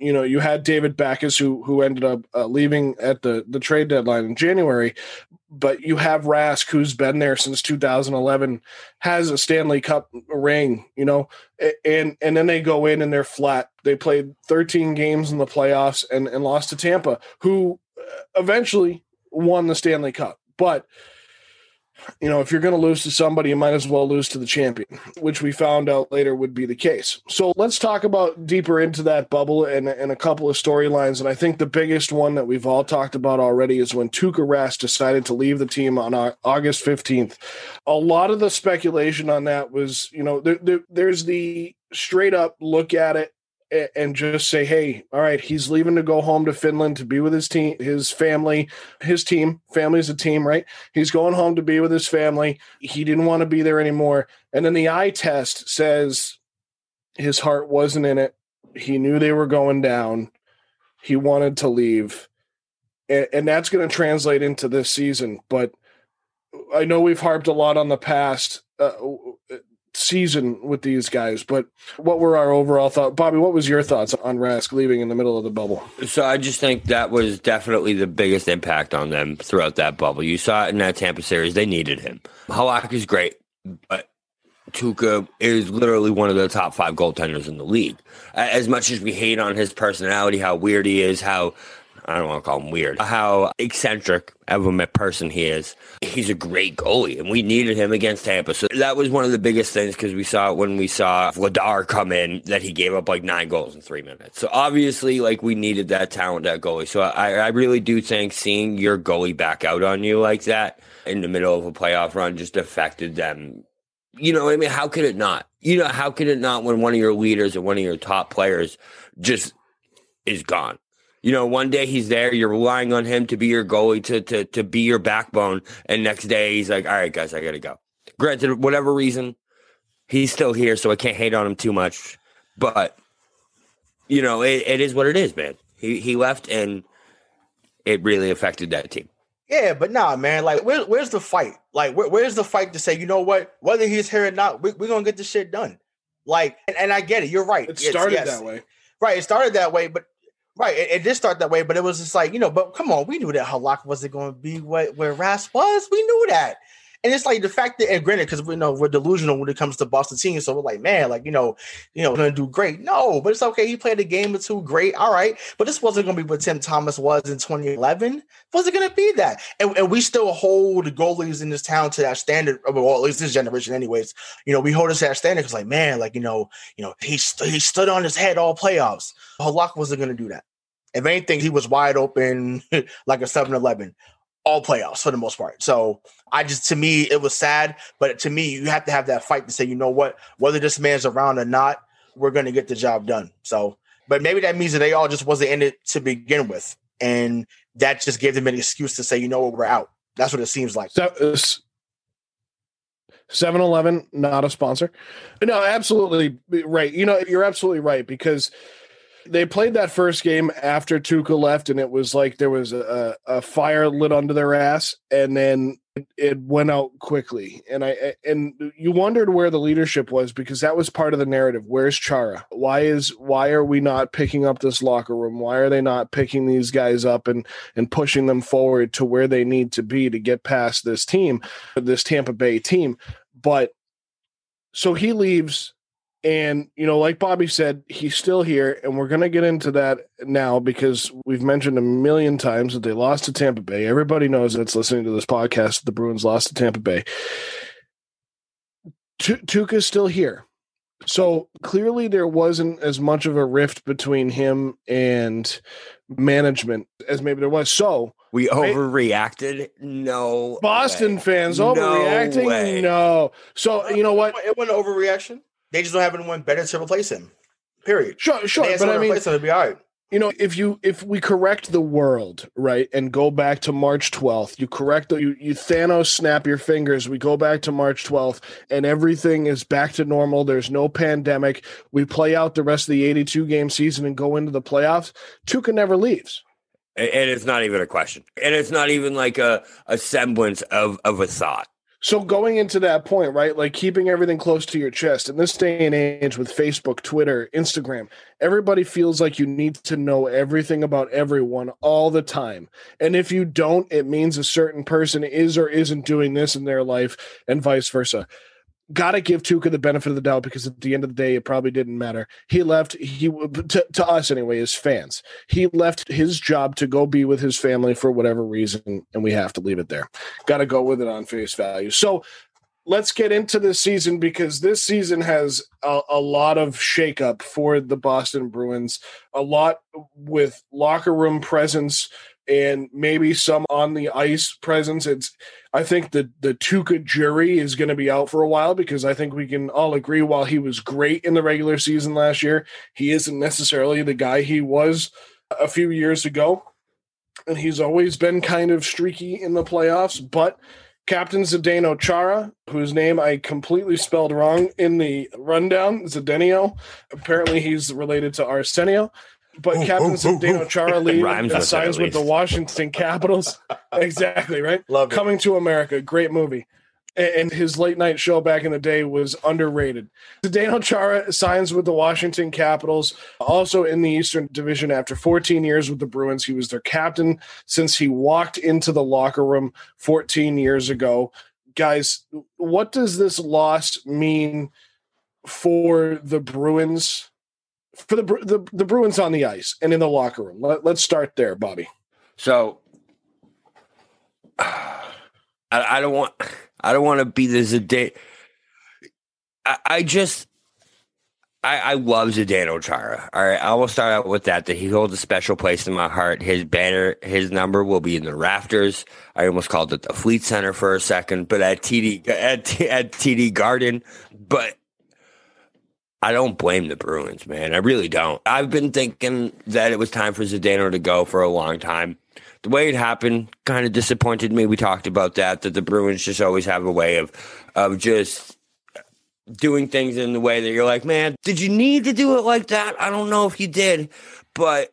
you had David Backes who ended up leaving at the trade deadline in January, but you have Rask, who's been there since 2011, has a Stanley Cup ring, and then they go in and they're flat. They played 13 games in the playoffs and lost to Tampa, who eventually won the Stanley Cup. But you know, if you're going to lose to somebody, you might as well lose to the champion, which we found out later would be the case. So let's talk about deeper into that bubble and a couple of storylines. And I think the biggest one that we've all talked about already is when Tuukka Rask decided to leave the team on August 15th. A lot of the speculation on that was, you know, there's the straight up look at it and just say, hey, all right, he's leaving to go home to Finland to be with his team, his family, his team. Family's a team, right? He's going home to be with his family. He didn't want to be there anymore. And then the eye test says his heart wasn't in it. He knew they were going down. He wanted to leave. And that's going to translate into this season. But I know we've harped a lot on the past season with these guys, but what were our overall thought, Bobby? What was your thoughts on Rask leaving in the middle of the bubble? So I just think that was definitely the biggest impact on them throughout that bubble. You saw it in that Tampa series. They needed him. Halak is great, but Tuukka is literally one of the top five goaltenders in the league. As much as we hate on his personality, how weird he is, how I don't want to call him weird, how eccentric of a person he is. He's a great goalie, and we needed him against Tampa. So that was one of the biggest things, because we saw when we saw Vladar come in that he gave up like 9 goals in 3 minutes. So obviously, like, we needed that talent at goalie. So I really do think seeing your goalie back out on you like that in the middle of a playoff run just affected them. You know what I mean? How could it not? You know, how could it not when one of your leaders and one of your top players just is gone? You know, one day he's there, you're relying on him to be your goalie, to be your backbone. And next day he's like, all right, guys, I got to go. Granted, whatever reason, he's still here, so I can't hate on him too much. But, you know, it is what it is, man. He left, and it really affected that team. Yeah, but nah, man, like, where's the fight? Like, where's the fight to say, you know what, whether he's here or not, we're going to get this shit done. Like, and I get it. You're right. It started that way. Right. It started that way, but. Right, it did start that way, but it was just like, you know, but come on, we knew that Halak wasn't going to be where Rask was. We knew that. And it's like the fact that, and granted, because we know we're delusional when it comes to Boston teams, so we're like, man, like, you know, we're going to do great. No, but it's okay. He played a game or two, great, all right. But this wasn't going to be what Tim Thomas was in 2011. It wasn't going to be that. And we still hold goalies in this town to that standard, well, at least this generation anyways. You know, we hold us to that standard because, like, man, like, you know, he stood on his head all playoffs. Halak wasn't going to do that. If anything, he was wide open like a 7-Eleven. All playoffs for the most part. So to me, it was sad, but to me, you have to have that fight to say, you know what, whether this man's around or not, we're going to get the job done. So, but maybe that means that they all just wasn't in it to begin with. And that just gave them an excuse to say, you know what, we're out. That's what it seems like. 7-Eleven, not a sponsor. No, absolutely right. You know, you're absolutely right, because they played that first game after Tuukka left, and it was like there was a fire lit under their ass, and then it went out quickly. And you wondered where the leadership was, because that was part of the narrative. Where's Chara? Why are we not picking up this locker room? Why are they not picking these guys up and pushing them forward to where they need to be to get past this team, this Tampa Bay team? But so he leaves. And, you know, like Bobby said, he's still here, and we're going to get into that now, because we've mentioned a million times that they lost to Tampa Bay. Everybody knows that's listening to this podcast that the Bruins lost to Tampa Bay. Tuukka's still here. So clearly there wasn't as much of a rift between him and management as maybe there was. So we overreacted. No Boston way. Fans overreacting. No, way. No. So you know what? It wasn't an overreaction. They just don't have anyone better to replace him. Period. Sure. But I mean, it'll be all right. You know, if we correct the world, right, and go back to March 12th, you Thanos snap your fingers. We go back to March 12th, and everything is back to normal. There's no pandemic. We play out the rest of the 82 game season and go into the playoffs. Tuukka never leaves. And it's not even a question. And it's not even like a semblance of a thought. So going into that point, right, like keeping everything close to your chest in this day and age with Facebook, Twitter, Instagram, everybody feels like you need to know everything about everyone all the time. And if you don't, it means a certain person is or isn't doing this in their life and vice versa. got to give Tuukka the benefit of the doubt, because at the end of the day, it probably didn't matter. He left, to us anyway, as fans, he left his job to go be with his family for whatever reason, and we have to leave it there. Got to go with it on face value. So let's get into this season, because this season has a lot of shakeup for the Boston Bruins, a lot with locker room presence and maybe some on the ice presence. I think the Tuukka jury is going to be out for a while, because I think we can all agree, while he was great in the regular season last year, he isn't necessarily the guy he was a few years ago. And he's always been kind of streaky in the playoffs, but Captain Zdeno Chara, whose name I completely spelled wrong in the rundown, Zdeno, apparently he's related to Arsenio. But Captain Zdeno Chara signs with the Washington Capitals. Exactly, right? Love Coming to America, great movie. And his late night show back in the day was underrated. Zdeno Chara signs with the Washington Capitals, also in the Eastern Division after 14 years with the Bruins. He was their captain since he walked into the locker room 14 years ago. Guys, what does this loss mean for the Bruins? For the Bruins on the ice and in the locker room. Let's start there, Bobby. So I don't want to be the Zdeno. I love Zdeno Chara. All right, I will start out with that he holds a special place in my heart. His banner, his number will be in the rafters. I almost called it the Fleet Center for a second, but at TD Garden, but I don't blame the Bruins, man. I really don't. I've been thinking that it was time for Zdeno to go for a long time. The way it happened kind of disappointed me. We talked about that the Bruins just always have a way of just doing things in the way that you're like, man, did you need to do it like that? I don't know if you did, but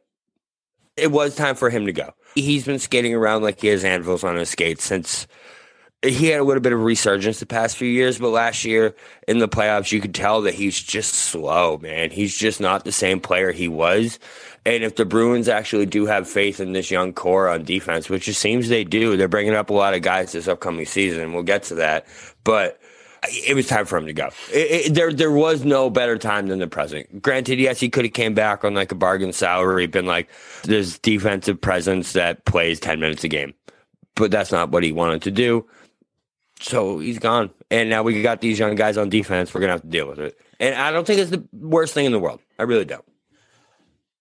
it was time for him to go. He's been skating around like he has anvils on his skates since – he had a little bit of resurgence the past few years, but last year in the playoffs, you could tell that he's just slow, man. He's just not the same player he was. And if the Bruins actually do have faith in this young core on defense, which it seems they do, they're bringing up a lot of guys this upcoming season. We'll get to that. But it was time for him to go. There was no better time than the present. Granted, yes, he could have came back on like a bargain salary, been like this defensive presence that plays 10 minutes a game. But that's not what he wanted to do. So he's gone. And now we got these young guys on defense. We're going to have to deal with it. And I don't think it's the worst thing in the world. I really don't.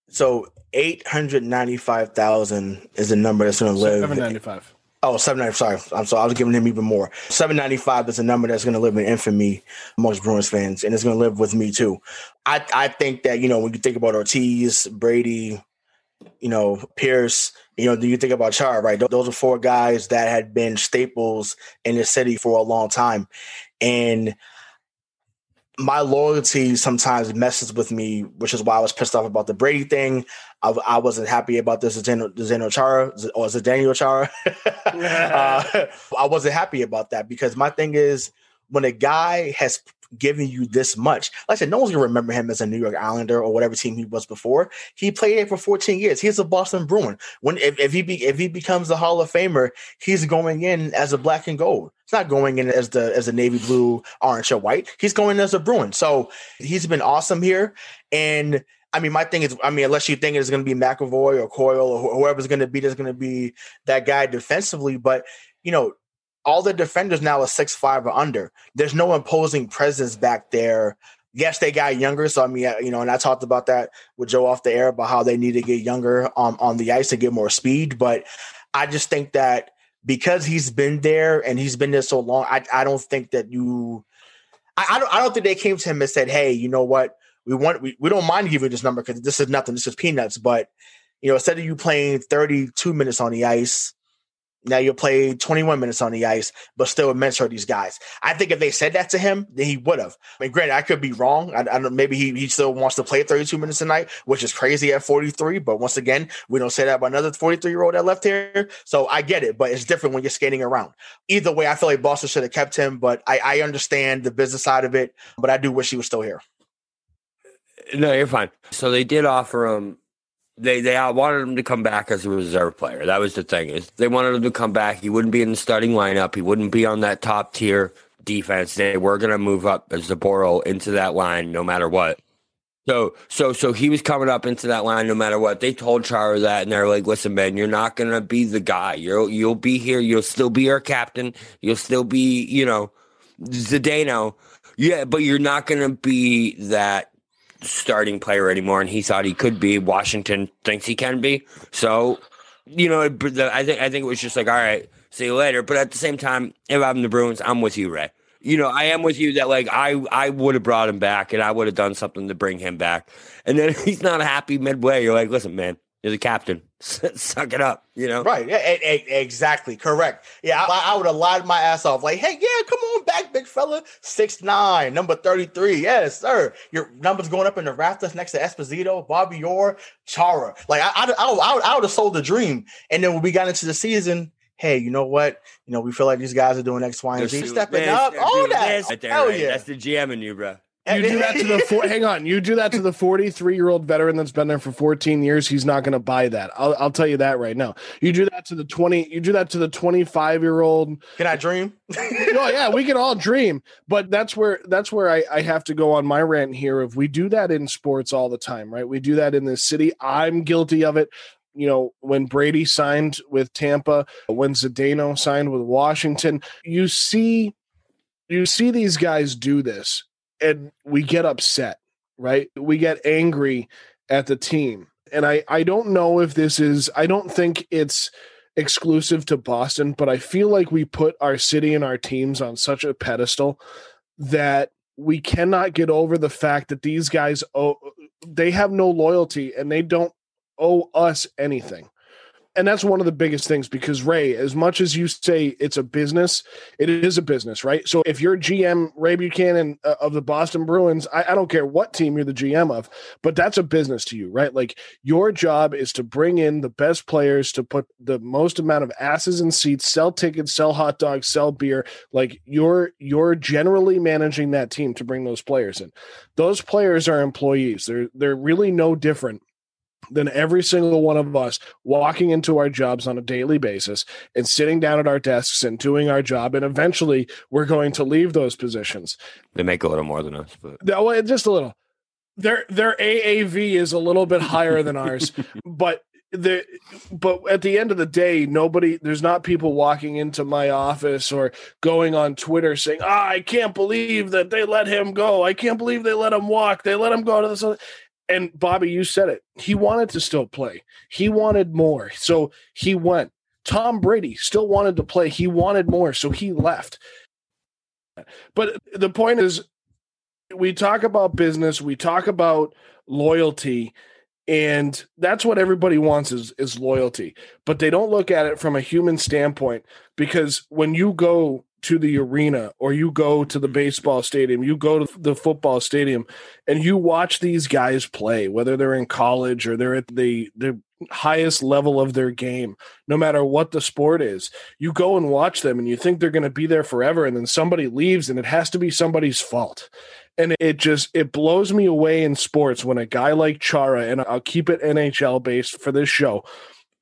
So 895,000 is the number that's going to live. 795. Oh, 795. Sorry. I'm sorry. I was giving him even more. 795 is a number that's going to live in infamy amongst Bruins fans. And it's going to live with me too. I think that, when you think about Ortiz, Brady, Pierce, do you think about Chara, right? Those are four guys that had been staples in the city for a long time. And my loyalty sometimes messes with me, which is why I was pissed off about the Brady thing. I wasn't happy about this Zdeno Chara, or Zdeno Chara. I wasn't happy about that, because my thing is, when a guy has giving you this much. Like I said, no one's gonna remember him as a New York Islander or whatever team he was before. He played it for 14 years. He's a Boston Bruin. If he becomes the Hall of Famer, he's going in as a black and gold. He's not going in as the navy blue, orange, or white. He's going in as a Bruin. So he's been awesome here. And I mean, my thing is, unless you think it's gonna be McAvoy or Coyle or whoever's gonna be, there's gonna be that guy defensively. But all the defenders now are 6'5" or under. There's no imposing presence back there. Yes, they got younger. So, and I talked about that with Joe off the air about how they need to get younger on the ice to get more speed. But I just think that because he's been there and he's been there so long, I don't think that I don't think they came to him and said, hey, you know what? We don't mind giving you this number because this is nothing. This is peanuts. But, instead of you playing 32 minutes on the ice, now you'll play 21 minutes on the ice, but still mentor these guys. I think if they said that to him, then he would have. I mean, granted, I could be wrong. I don't. Maybe he still wants to play 32 minutes a night, which is crazy at 43. But once again, we don't say that about another 43-year-old that left here. So I get it, but it's different when you're skating around. Either way, I feel like Boston should have kept him, but I understand the business side of it, but I do wish he was still here. No, you're fine. So they did offer him. They wanted him to come back as a reserve player. That was the thing, is they wanted him to come back. He wouldn't be in the starting lineup. He wouldn't be on that top tier defense. They were going to move up Zboril into that line no matter what. So he was coming up into that line no matter what. They told Chara that, and they're like, "Listen, man, you're not going to be the guy. You'll be here. You'll still be our captain. You'll still be, Zdeno. Yeah, but you're not going to be that starting player anymore." And he thought he could be. Washington thinks he can be. So, I think it was just like, all right, see you later. But at the same time, if I'm the Bruins, I'm with you, Ray. I am with you that, like, I would have brought him back, and I would have done something to bring him back. And then he's not happy midway. You're like, listen, man, you're the captain. Suck it up, Right. Yeah, exactly. Correct. Yeah, I would have lied my ass off. Like, hey, yeah, come on back, big fella. 6'9", number 33. Yes, sir. Your number's going up in the rafters next to Esposito, Bobby Orr, Chara. Like, I would have sold the dream. And then when we got into the season, hey, you know what? We feel like these guys are doing X, Y, and Z, stepping up, all that. Hell yeah. That's the GM in you, bro. You do that to the You do that to the 43-year-old veteran that's been there for 14 years. He's not going to buy that. I'll tell you that right now. You do that to the 25-year-old. Can I dream? Yeah, we can all dream. But that's where I have to go on my rant here. If we do that in sports all the time, right? We do that in this city. I'm guilty of it. When Brady signed with Tampa, when Zdeno signed with Washington, you see these guys do this, and we get upset, right? We get angry at the team. And I don't know if this is – I don't think it's exclusive to Boston, but I feel like we put our city and our teams on such a pedestal that we cannot get over the fact that these guys they have no loyalty, and they don't owe us anything. And that's one of the biggest things, because Ray, as much as you say it's a business, it is a business, right? So if you're GM Ray Buchanan of the Boston Bruins, I don't care what team you're the GM of, but that's a business to you, right? Like, your job is to bring in the best players, to put the most amount of asses in seats, sell tickets, sell hot dogs, sell beer. Like, you're generally managing that team to bring those players in. Those players are employees. They're really no different than every single one of us walking into our jobs on a daily basis and sitting down at our desks and doing our job. And eventually we're going to leave those positions. They make a little more than us, but no, just a little. Their AAV is a little bit higher than ours, but at the end of the day, there's not people walking into my office or going on Twitter saying, I can't believe that they let him go. I can't believe they let him walk. They let him go to this other. And Bobby, you said it. He wanted to still play. He wanted more. So he went. Tom Brady still wanted to play. He wanted more. So he left. But the point is, we talk about business. We talk about loyalty. And that's what everybody wants is loyalty. But they don't look at it from a human standpoint, because when you go to the arena, or you go to the baseball stadium, you go to the football stadium, and you watch these guys play, whether they're in college or they're at the highest level of their game, no matter what the sport is, you go and watch them and you think they're going to be there forever. And then somebody leaves, and it has to be somebody's fault. And it blows me away in sports when a guy like Chara, and I'll keep it NHL based for this show,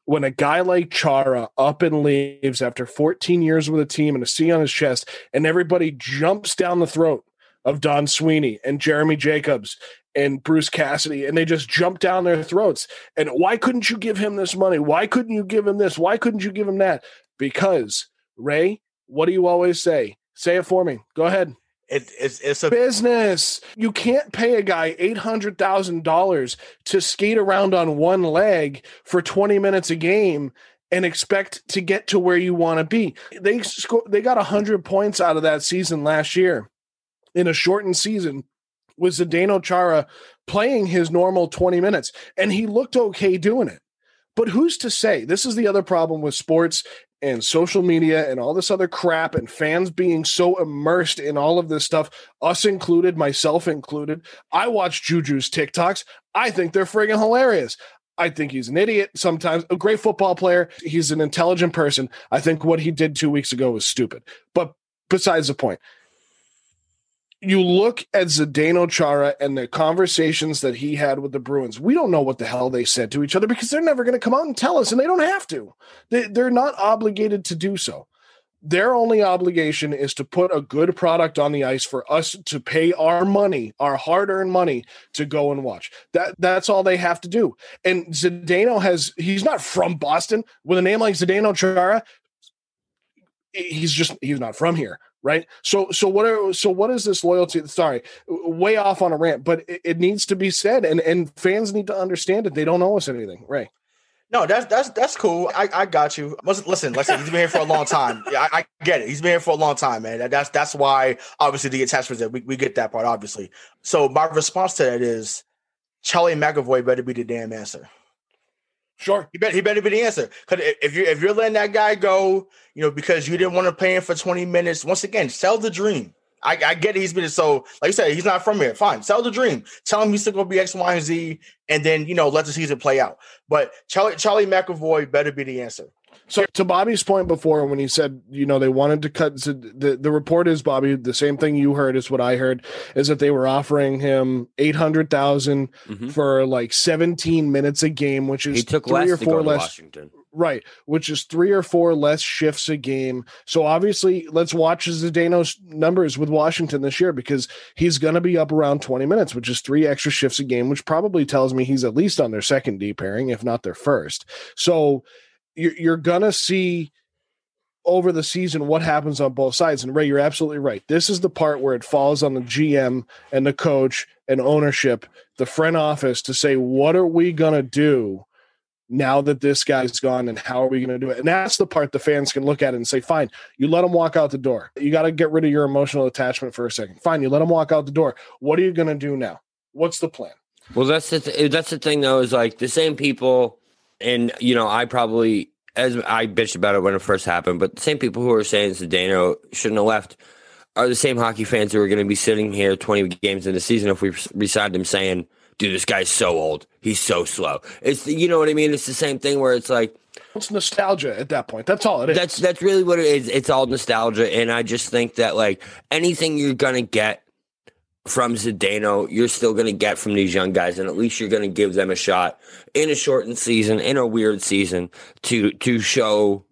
when a guy like Chara up and leaves after 14 years with a team and a C on his chest, and everybody jumps down the throat of Don Sweeney and Jeremy Jacobs and Bruce Cassidy, and they just jump down their throats. And why couldn't you give him this money? Why couldn't you give him this? Why couldn't you give him that? Because, Ray, what do you always say? Say it for me. Go ahead. It's a business. You can't pay a guy $800,000 to skate around on one leg for 20 minutes a game and expect to get to where you want to be. They got 100 points out of that season last year in a shortened season with Zdeno Chara playing his normal 20 minutes, and he looked okay doing it. But who's to say? This is the other problem with sports and social media and all this other crap, and fans being so immersed in all of this stuff, us included, myself included. I watch Juju's TikToks. I think they're friggin' hilarious. I think he's an idiot sometimes. A great football player. He's an intelligent person. I think what he did 2 weeks ago was stupid. But besides the point, you look at Zdeno Chara and the conversations that he had with the Bruins. We don't know what the hell they said to each other, because they're never going to come out and tell us, and they don't have to. They're not obligated to do so. Their only obligation is to put a good product on the ice for us to pay our money, our hard-earned money, to go and watch. That's all they have to do. And Zdeno he's not from Boston. With a name like Zdeno Chara, he's not from here, right? So what is this loyalty? Sorry, way off on a rant, but it needs to be said, and fans need to understand it. They don't owe us anything, Ray. No, that's cool. I got you. Listen, he's been here for a long time. Yeah, I get it. He's been here for a long time, man. That's why, obviously, the attachments, that we get that part, obviously. So my response to that is, Charlie McAvoy better be the damn answer. Sure, he better be the answer. Because if you're letting that guy go, because you didn't want to pay him for 20 minutes, once again, sell the dream. I get it. He's been so, like you said, he's not from here. Fine. Sell the dream. Tell him he's still going to be X, Y, and Z, and then, let the season play out. But Charlie McAvoy better be the answer. So to Bobby's point before, when he said, they wanted to cut, the report is, Bobby, the same thing you heard is what I heard, is that they were offering him $800,000 for like 17 minutes a game, which is three or four less. Washington. Right, which is 3 or 4 less shifts a game. So obviously, let's watch Zdeno's numbers with Washington this year, because he's going to be up around 20 minutes, which is 3 extra shifts a game, which probably tells me he's at least on their second D pairing, if not their first. So you're going to see over the season what happens on both sides. And Ray, you're absolutely right. This is the part where it falls on the GM and the coach and ownership, the front office, to say, what are we going to do now that this guy's gone, and how are we going to do it? And that's the part the fans can look at it and say, fine, you let him walk out the door. You got to get rid of your emotional attachment for a second. Fine, you let him walk out the door. What are you going to do now? What's the plan? Well, that's the thing, though, is like the same people, and, I probably, as I bitched about it when it first happened, but the same people who are saying Zdeno shouldn't have left are the same hockey fans who are going to be sitting here 20 games in the season if we reside them saying, dude, this guy's so old. He's so slow. It's the, you know what I mean? It's the same thing where it's like, it's nostalgia at that point. That's all it is. That's really what it is. It's all nostalgia. And I just think that like anything you're going to get from Zdeno, you're still going to get from these young guys. And at least you're going to give them a shot in a shortened season, in a weird season, to show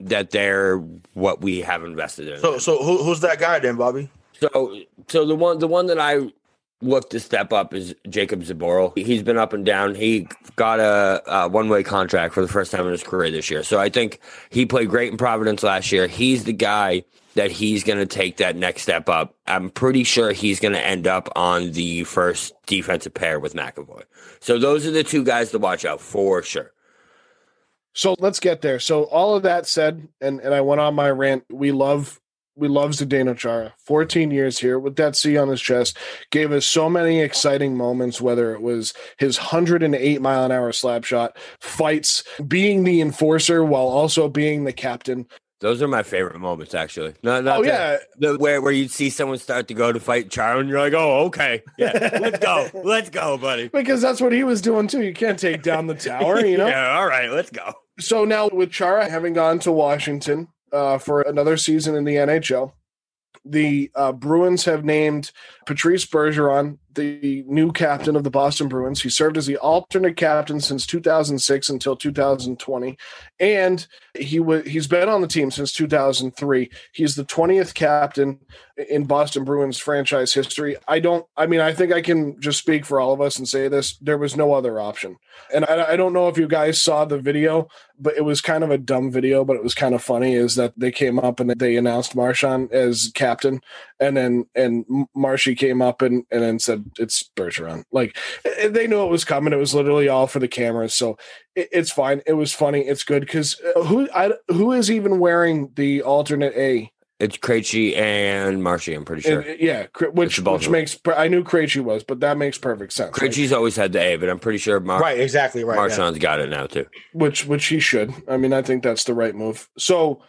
that they're what we have invested in. So who's that guy then, Bobby? So the one that I look to step up is Jacob Zboril. He's been up and down. He got a one-way contract for the first time in his career this year. So I think he played great in Providence last year. He's the guy that he's going to take that next step up. I'm pretty sure he's going to end up on the first defensive pair with McAvoy. So those are the two guys to watch out for sure. So let's get there. So all of that said, and I went on my rant, we love Zdeno Chara. 14 years here with that C on his chest, gave us so many exciting moments, whether it was his 108-mile-an-hour slap shot, fights, being the enforcer while also being the captain. Those are my favorite moments, actually. Where you'd see someone start to go to fight Chara, and you're like, oh, okay. Yeah, let's go. Let's go, buddy. Because that's what he was doing, too. You can't take down the tower, Yeah, all right, let's go. So now with Chara having gone to Washington, for another season in the NHL. The Bruins have named Patrice Bergeron the new captain of the Boston Bruins. He served as the alternate captain since 2006 until 2020, and he's been on the team since 2003. He's the 20th captain in Boston Bruins franchise history. I think I can just speak for all of us and say this: there was no other option. And I don't know if you guys saw the video, but it was kind of a dumb video, but it was kind of funny. Is that they came up and they announced Marchand as captain, and then Marshy came up and then said, it's Bergeron. Like, they knew it was coming. It was literally all for the cameras. So it's fine. It was funny. It's good. Because who is even wearing the alternate A? It's Krejci and Marshy, I'm pretty sure. Which makes, I knew Krejci was, but that makes perfect sense. Krejci's always had the A, but I'm pretty sure Marchand's got it now too. Which he should. I mean, I think that's the right move. So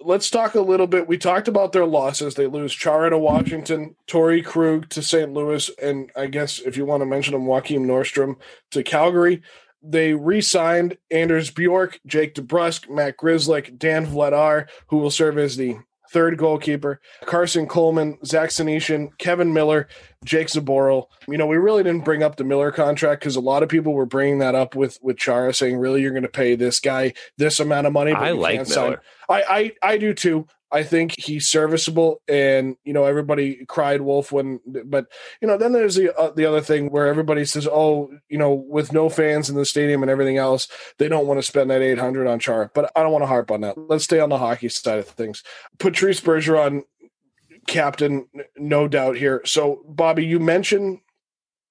let's talk a little bit. We talked about their losses. They lose Chara to Washington, Tory Krug to St. Louis, and I guess if you want to mention them, Joakim Nordstrom to Calgary. They re-signed Anders Bjork, Jake DeBrusk, Matt Grzelcyk, Dan Vladar, who will serve as the third goalkeeper, Carson Coleman, Zach Senishin, Kevin Miller, Jake Zboril. You know, we really didn't bring up the Miller contract because a lot of people were bringing that up with Chara, saying, really, you're going to pay this guy this amount of money? But I like Miller. Sign. I do too. I think he's serviceable, and, you know, everybody cried wolf when, but, you know, then there's the other thing where everybody says, oh, you know, with no fans in the stadium and everything else, they don't want to spend that $800 on Chara, but I don't want to harp on that. Let's stay on the hockey side of things. Patrice Bergeron, captain, no doubt here. So Bobby, you mentioned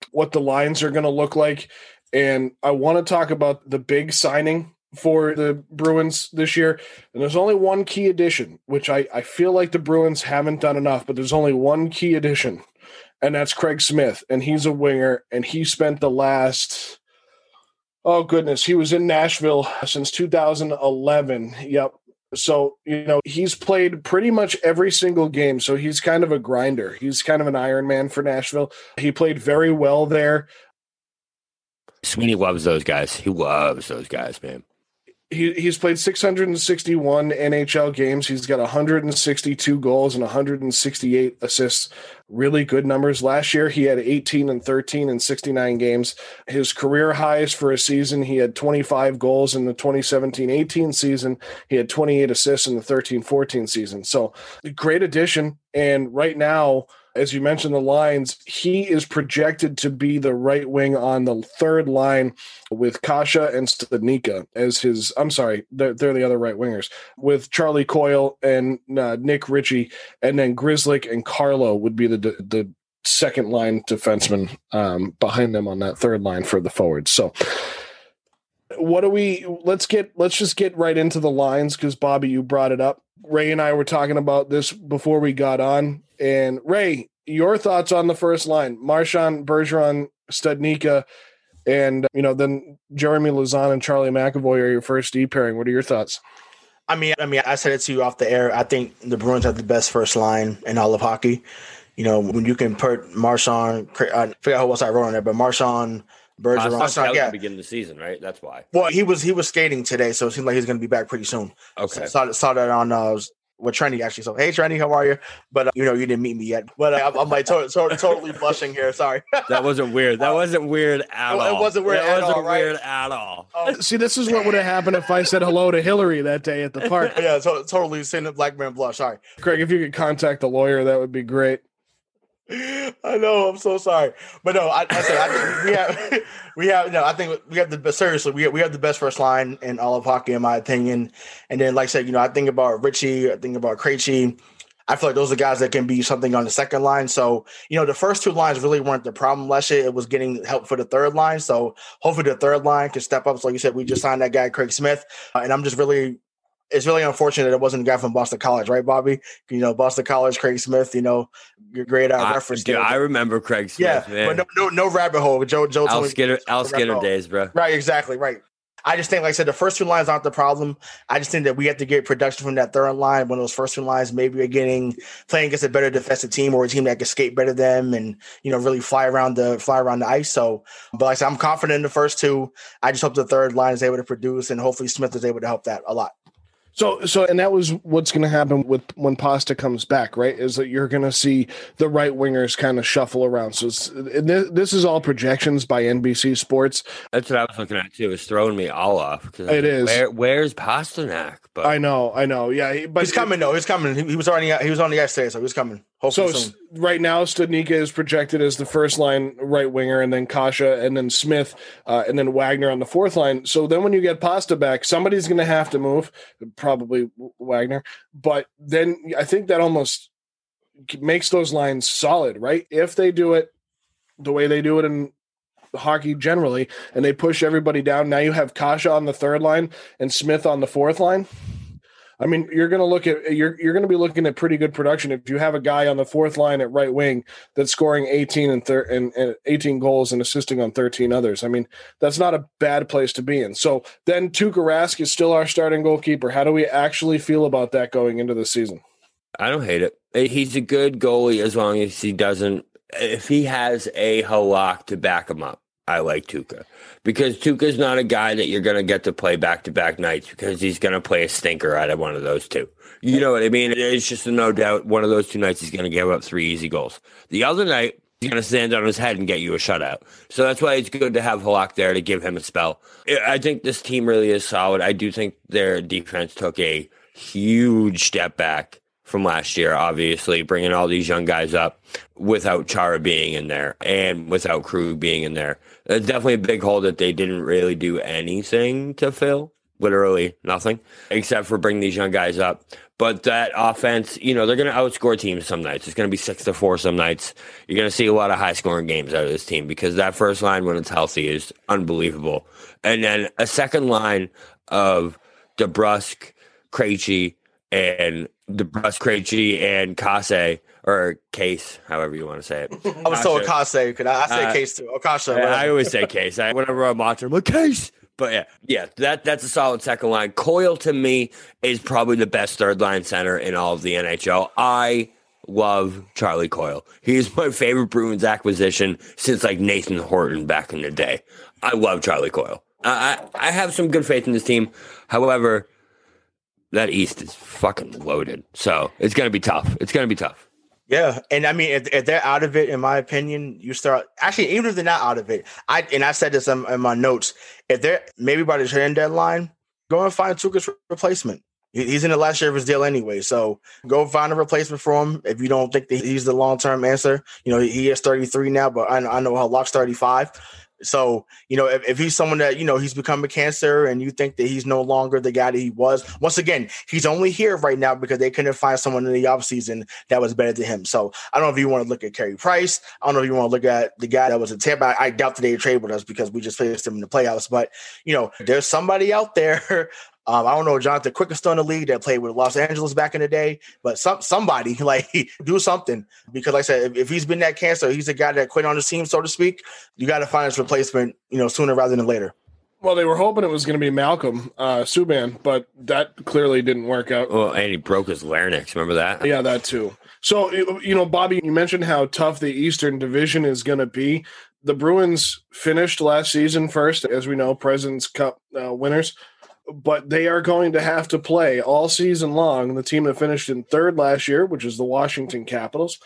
what the lines are going to look like, and I want to talk about the big signing for the Bruins this year. And there's only one key addition, which I feel like the Bruins haven't done enough, but there's only one key addition, and that's Craig Smith. And he's a winger, and he spent the last, oh goodness, he was in Nashville since 2011. Yep. So, you know, he's played pretty much every single game. So he's kind of a grinder. He's kind of an Iron Man for Nashville. He played very well there. Sweeney loves those guys. He loves those guys, man. He's played 661 NHL games. He's got 162 goals and 168 assists. Really good numbers. Last year, he had 18 and 13 in 69 games. His career highest for a season, he had 25 goals in the 2017-18 season. He had 28 assists in the 13-14 season. So great addition. And right now, as you mentioned, the lines, he is projected to be the right wing on the third line with Kaše and Stanika as his, I'm sorry, they're the other right wingers, with Charlie Coyle and Nick Ritchie, and then Grzelcyk and Carlo would be the second line defenseman behind them on that third line for the forwards. So let's just get right into the lines, because Bobby, you brought it up. Ray and I were talking about this before we got on. And Ray, your thoughts on the first line: Marchand, Bergeron, Studnicka, and, you know, then Jeremy Lazan and Charlie McAvoy are your first D pairing. What are your thoughts? I mean, I said it to you off the air. I think the Bruins have the best first line in all of hockey. You know, when you can put Marchand, I forgot who else I wrote on there, but Marchand, Bergeron. At the beginning of the season, right? That's why. Well, he was skating today, so it seems like he's going to be back pretty soon. Okay, saw that on. With Trendy, actually. So, hey, Trendy, how are you? But, you know, you didn't meet me yet. But I'm like totally blushing here. Sorry. That wasn't weird. That wasn't weird at all. It wasn't weird at all, right? Weird at all. See, this is what would have happened if I said hello to Hillary that day at the park. Yeah, totally seeing a black man blush. Sorry. Craig, if you could contact the lawyer, that would be great. I know. I'm so sorry. But no, I think we have the best first line in all of hockey, in my opinion. And then, like I said, you know, I think about Ritchie, I think about Krejci. I feel like those are guys that can be something on the second line. So, you know, the first two lines really weren't the problem last year. It was getting help for the third line. So hopefully the third line can step up. So like you said, we just signed that guy, Craig Smith. And I'm just really, it's really unfortunate it wasn't a guy from Boston College, right, Bobby? You know, Boston College, Craig Smith, you know, your great reference. Dude, I remember Craig Smith, yeah, man. But no rabbit hole. Joe Al Skinner days, bro. Right, exactly, right. I just think, like I said, the first two lines aren't the problem. I just think that we have to get production from that third line. When those first two lines maybe are playing against a better defensive team or a team that can skate better than them, and, you know, really fly around the ice. So, but like I said, I'm confident in the first two. I just hope the third line is able to produce, and hopefully Smith is able to help that a lot. So, and that was what's going to happen with when Pasta comes back, right? Is that you're going to see the right wingers kind of shuffle around. So this is all projections by NBC Sports. That's what I was looking at too. It's throwing me all off. It is. Where's Pastrnak? But I know. Yeah, but he's coming though. He's coming. He was on the ice today, so he's coming. Hopefully so soon. Right now, Studnicka is projected as the first line right winger, and then Kaše, and then Smith, and then Wagner on the fourth line. So then when you get Pasta back, somebody's going to have to move, probably Wagner. But then I think that almost makes those lines solid, right? If they do it the way they do it in hockey generally, and they push everybody down, now you have Kaše on the third line and Smith on the fourth line. I mean, you're going to be looking at pretty good production if you have a guy on the fourth line at right wing that's scoring 18 goals and assisting on 13 others. I mean, that's not a bad place to be in. So then Tuukka Rask is still our starting goalkeeper. How do we actually feel about that going into the season? I don't hate it. He's a good goalie as long as he doesn't. If he has a Halak to back him up, I like Tuukka, because Tuukka's not a guy that you're going to get to play back-to-back nights, because he's going to play a stinker out of one of those two. You know what I mean? It's just a no doubt one of those two nights he's going to give up three easy goals. The other night, he's going to stand on his head and get you a shutout. So that's why it's good to have Halak there to give him a spell. I think this team really is solid. I do think their defense took a huge step back from last year, obviously, bringing all these young guys up without Chara being in there and without Krug being in there. It's definitely a big hole that they didn't really do anything to fill, literally nothing, except for bring these young guys up. But that offense, you know, they're going to outscore teams some nights. It's going to be 6-4 some nights. You're going to see a lot of high-scoring games out of this team, because that first line, when it's healthy, is unbelievable. And then a second line of DeBrusk, Krejci, and Kaše, or Case, however you want to say it. I was told Kaše. I say Case too. Kaše. I always say Case. Whenever I'm watching, I'm like, Case. But yeah, that's a solid second line. Coyle, to me, is probably the best third line center in all of the NHL. I love Charlie Coyle. He's my favorite Bruins acquisition since like Nathan Horton back in the day. I love Charlie Coyle. I have some good faith in this team. However, that East is fucking loaded. So it's going to be tough. Yeah. And I mean, if they're out of it, in my opinion, you start actually, even if they're not out of it, I said this in my notes, if they're maybe by the trade deadline, go and find Tuukka's replacement. He's in the last year of his deal anyway. So go find a replacement for him. If you don't think that he's the long-term answer, you know, he is 33 now, but I know Halak's 35. So, you know, if he's someone that, you know, he's become a cancer and you think that he's no longer the guy that he was, once again, he's only here right now because they couldn't find someone in the offseason that was better than him. So I don't know if you want to look at Carey Price. I don't know if you want to look at the guy that was in Tampa. I doubt that they trade with us because we just placed him in the playoffs. But, you know, there's somebody out there. I don't know, Jonathan Quick is still in the league that played with Los Angeles back in the day, but somebody like do something, because like I said, if he's been that cancer, he's the guy that quit on the team, so to speak. You got to find his replacement, you know, sooner rather than later. Well, they were hoping it was going to be Malcolm Subban, but that clearly didn't work out. Well, and he broke his larynx. Remember that? Yeah, that too. So, you know, Bobby, you mentioned how tough the Eastern Division is going to be. The Bruins finished last season first, as we know, President's Cup winners. But they are going to have to play all season long the team that finished in third last year, which is the Washington Capitals,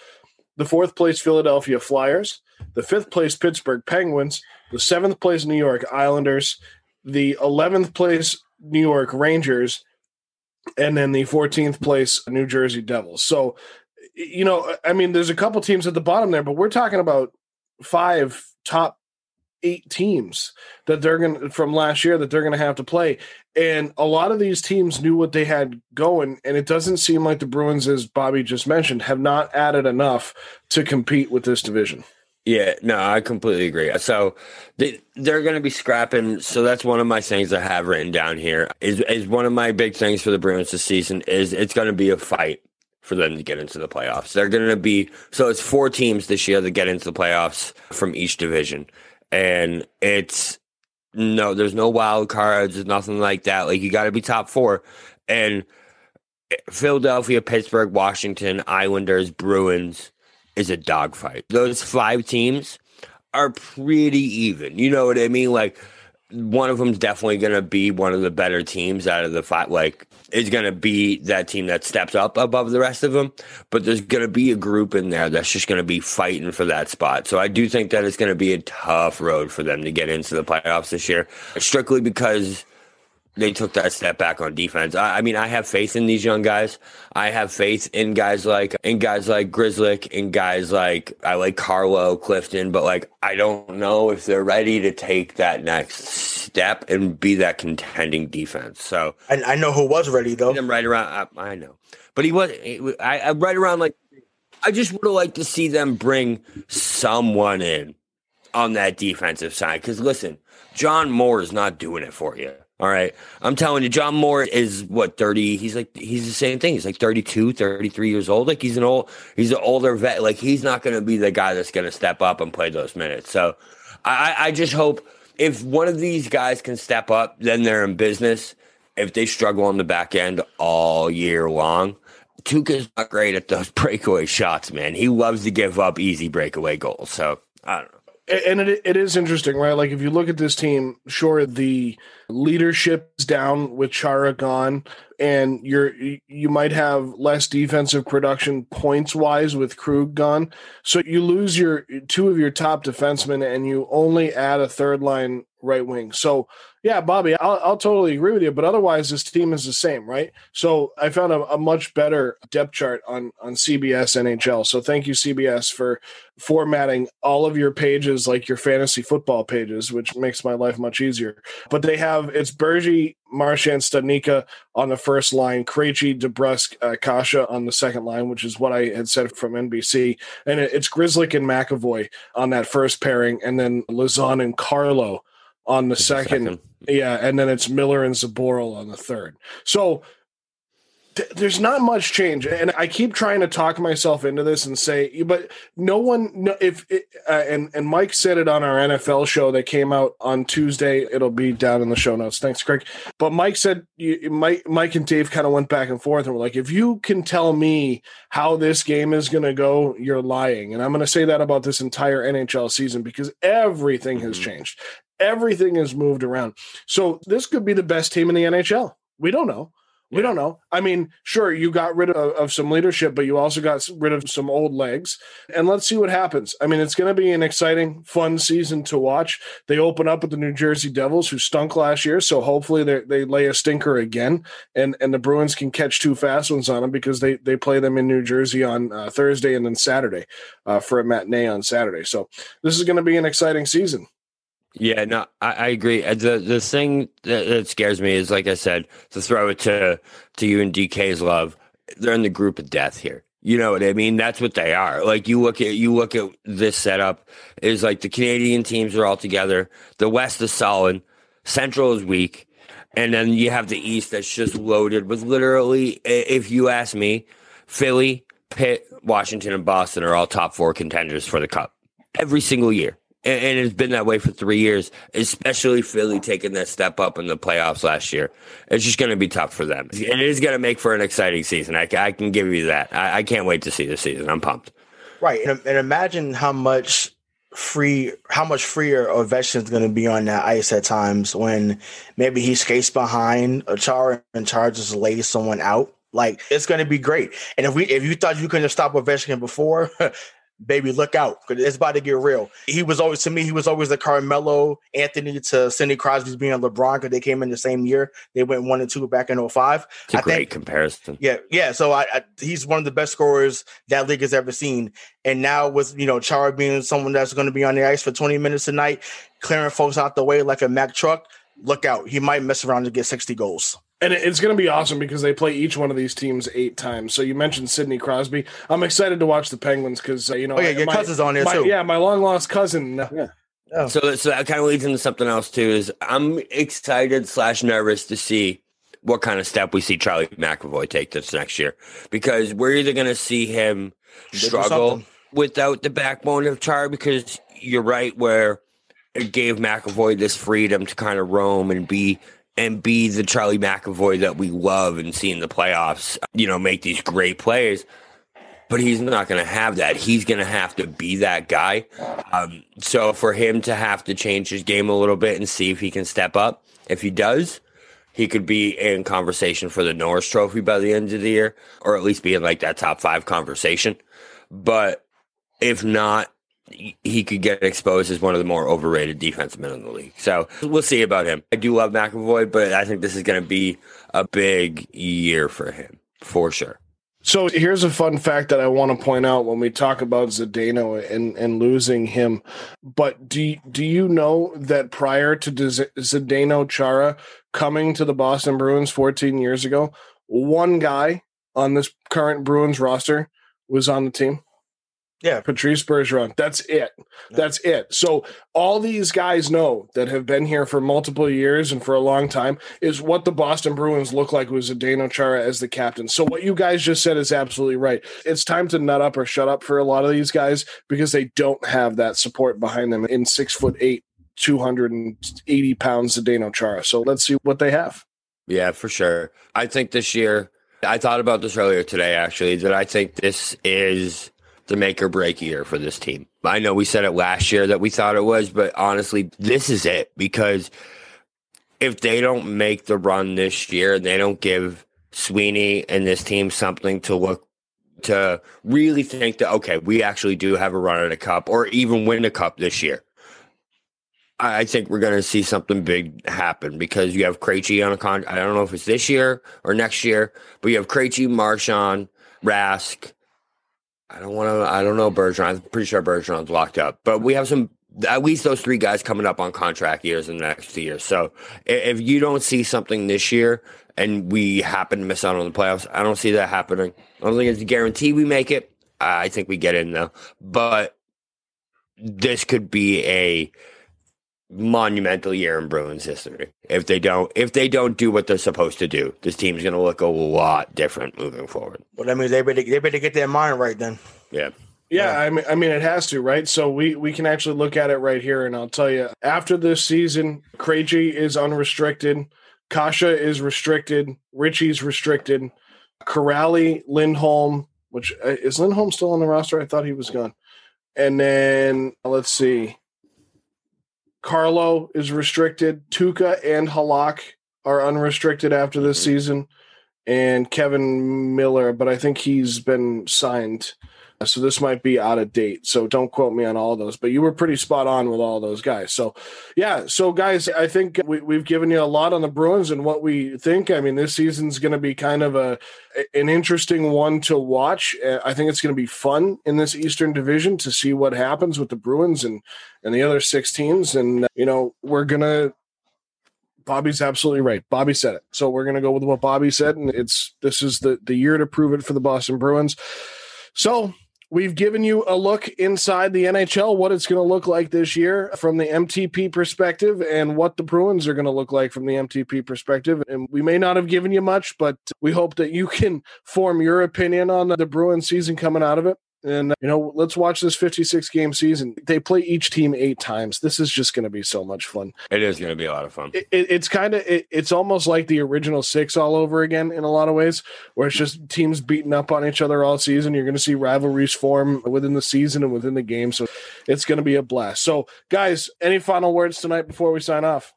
the fourth-place Philadelphia Flyers, the fifth-place Pittsburgh Penguins, the seventh-place New York Islanders, the 11th-place New York Rangers, and then the 14th-place New Jersey Devils. So, you know, I mean, there's a couple teams at the bottom there, but we're talking about five top 8 teams that they're going from last year that they're going to have to play. And a lot of these teams knew what they had going, and it doesn't seem like the Bruins, as Bobby just mentioned, have not added enough to compete with this division. Yeah, no, I completely agree. So they're going to be scrapping. So that's one of my things I have written down here is one of my big things for the Bruins this season is it's going to be a fight for them to get into the playoffs. They're going to be, so it's 4 teams this year that get into the playoffs from each division. And it's no, there's no wild cards, there's nothing like that. Like, you got to be top 4. And Philadelphia, Pittsburgh, Washington, Islanders, Bruins is a dogfight. Those 5 teams are pretty even. You know what I mean? Like, one of them's definitely going to be one of the better teams out of the 5. Like, it's going to be that team that steps up above the rest of them. But there's going to be a group in there that's just going to be fighting for that spot. So I do think that it's going to be a tough road for them to get into the playoffs this year, strictly because they took that step back on defense. I mean, I have faith in these young guys. I have faith in guys like Grzelcyk and guys like, I like Carlo, Clifton, but like, I don't know if they're ready to take that next step and be that contending defense. So I know who was ready though. Right around, I know, but he was right around. Like, I just would have liked to see them bring someone in on that defensive side. Cause listen, John Moore is not doing it for you. All right. I'm telling you, John Moore is what, 30. He's the same thing. He's like 32, 33 years old. Like, he's an older vet. Like, he's not going to be the guy that's going to step up and play those minutes. So I just hope if one of these guys can step up, then they're in business. If they struggle on the back end all year long, Tuukka's not great at those breakaway shots, man. He loves to give up easy breakaway goals. So I don't know. And it is interesting, right? Like, if you look at this team, sure, the leadership is down with Chara gone, and you might have less defensive production points-wise with Krug gone. So you lose your two of your top defensemen, and you only add a third-line right wing. So, yeah, Bobby, I'll totally agree with you, but otherwise this team is the same, right? So I found a much better depth chart on CBS NHL. So thank you, CBS, for formatting all of your pages like your fantasy football pages, which makes my life much easier. But they have, it's Bergy, Marchand, Studnicka on the first line, Krejci, DeBrusk, Kaše on the second line, which is what I had said from NBC. And it's Grzelcyk and McAvoy on that first pairing, and then Lazan and Carlo on the second. Yeah, and then it's Miller and Zboril on the third. So there's not much change, and I keep trying to talk myself into this and say, but no one, and Mike said it on our NFL show that came out on Tuesday. It'll be down in the show notes. Thanks, Craig. But Mike said, Mike and Dave kind of went back and forth and were like, if you can tell me how this game is going to go, you're lying. And I'm going to say that about this entire NHL season, because everything has changed. Everything is moved around. So this could be the best team in the NHL. We don't know. We don't know. I mean, sure, you got rid of some leadership, but you also got rid of some old legs. And let's see what happens. I mean, it's going to be an exciting, fun season to watch. They open up with the New Jersey Devils, who stunk last year. So hopefully they lay a stinker again. And the Bruins can catch two fast ones on them, because they play them in New Jersey on Thursday and then Saturday for a matinee on Saturday. So this is going to be an exciting season. Yeah, no, I agree. The thing that scares me is, like I said, to throw it to you and DK's love, they're in the group of death here. You know what I mean? That's what they are. Like, you look at this setup, is like the Canadian teams are all together. The West is solid. Central is weak. And then you have the East that's just loaded with literally, if you ask me, Philly, Pitt, Washington, and Boston are all top four contenders for the Cup every single year. And it's been that way for 3 years, especially Philly taking that step up in the playoffs last year. It's just going to be tough for them. And it is going to make for an exciting season. I can give you that. I can't wait to see this season. I'm pumped. Right. And imagine how much freer Ovechkin's going to be on that ice at times, when maybe he skates behind a Chara and Chara just lays someone out. Like, it's going to be great. And if you thought you couldn't have stopped Ovechkin before, baby, look out, because it's about to get real. He was always the Carmelo Anthony to Sidney Crosby's being LeBron, because they came in the same year. They went 1-2 back in 2005. It's a great comparison. Yeah. So he's one of the best scorers that league has ever seen. And now with, Chara being someone that's going to be on the ice for 20 minutes tonight, clearing folks out the way like a Mack truck, look out. He might mess around and get 60 goals. And it's going to be awesome, because they play each one of these teams 8 times. So you mentioned Sidney Crosby. I'm excited to watch the Penguins, because, your cousin's on there too. Yeah, my long-lost cousin. Yeah. Oh. So that kind of leads into something else too, is I'm excited / nervous to see what kind of step we see Charlie McAvoy take this next year, because we're either going to see him struggle without the backbone of Chara, because you're right, where it gave McAvoy this freedom to kind of roam and be the Charlie McAvoy that we love and see in the playoffs, make these great plays. But he's not going to have that. He's going to have to be that guy. So for him to have to change his game a little bit and see if he can step up, if he does, he could be in conversation for the Norris Trophy by the end of the year, or at least be in like that top 5 conversation. But if not, he could get exposed as one of the more overrated defensemen in the league. So we'll see about him. I do love McAvoy, but I think this is going to be a big year for him, for sure. So here's a fun fact that I want to point out when we talk about Zdeno and losing him. But do you know that prior to Zdeno Chara coming to the Boston Bruins 14 years ago, one guy on this current Bruins roster was on the team? Yeah, Patrice Bergeron. That's it. So all these guys know that have been here for multiple years and for a long time is what the Boston Bruins look like with Zdeno Chara as the captain. So what you guys just said is absolutely right. It's time to nut up or shut up for a lot of these guys, because they don't have that support behind them in 6'8", 280 pounds Zdeno Chara. So let's see what they have. Yeah, for sure. I think this year, I thought about this earlier today, actually, that I think this is the make or break year for this team. I know we said it last year that we thought it was, but honestly, this is it, because if they don't make the run this year, they don't give Sweeney and this team something to look to really think that, okay, we actually do have a run at a cup or even win the cup this year. I think we're going to see something big happen, because you have Krejci on a contract. I don't know if it's this year or next year, but you have Krejci, Marchand, Rask. I don't know Bergeron. I'm pretty sure Bergeron's locked up, but we have some, at least those three guys coming up on contract years in the next year. So if you don't see something this year and we happen to miss out on the playoffs, I don't see that happening. I don't think it's a guarantee we make it. I think we get in though, but this could be a monumental year in Bruins history. If they don't do what they're supposed to do, this team's going to look a lot different moving forward. But I mean, they better get their mind right then. Yeah. I mean, it has to, right? So we can actually look at it right here, and I'll tell you, after this season, Krejci is unrestricted, Kaše is restricted, Richie's restricted, Corrali, Lindholm. Which is Lindholm still on the roster? I thought he was gone. And then let's see. Carlo is restricted. Tuukka and Halak are unrestricted after this season. And Kevin Miller, but I think he's been signed. So this might be out of date. So don't quote me on all those. But you were pretty spot on with all those guys. So, yeah. So, guys, I think we've given you a lot on the Bruins and what we think. I mean, this season's going to be kind of an interesting one to watch. I think it's going to be fun in this Eastern Division to see what happens with the Bruins and the other six teams. And, you know, we're going to – Bobby's absolutely right. Bobby said it. So we're going to go with what Bobby said. And this is the year to prove it for the Boston Bruins. So – we've given you a look inside the NHL, what it's going to look like this year from the MTP perspective and what the Bruins are going to look like from the MTP perspective. And we may not have given you much, but we hope that you can form your opinion on the Bruins season coming out of it. And, you know, let's watch this 56-game season. They play each team 8 times. This is just going to be so much fun. It is going to be a lot of fun. It's almost like the original 6 all over again in a lot of ways, where it's just teams beating up on each other all season. You're going to see rivalries form within the season and within the game. So it's going to be a blast. So, guys, any final words tonight before we sign off?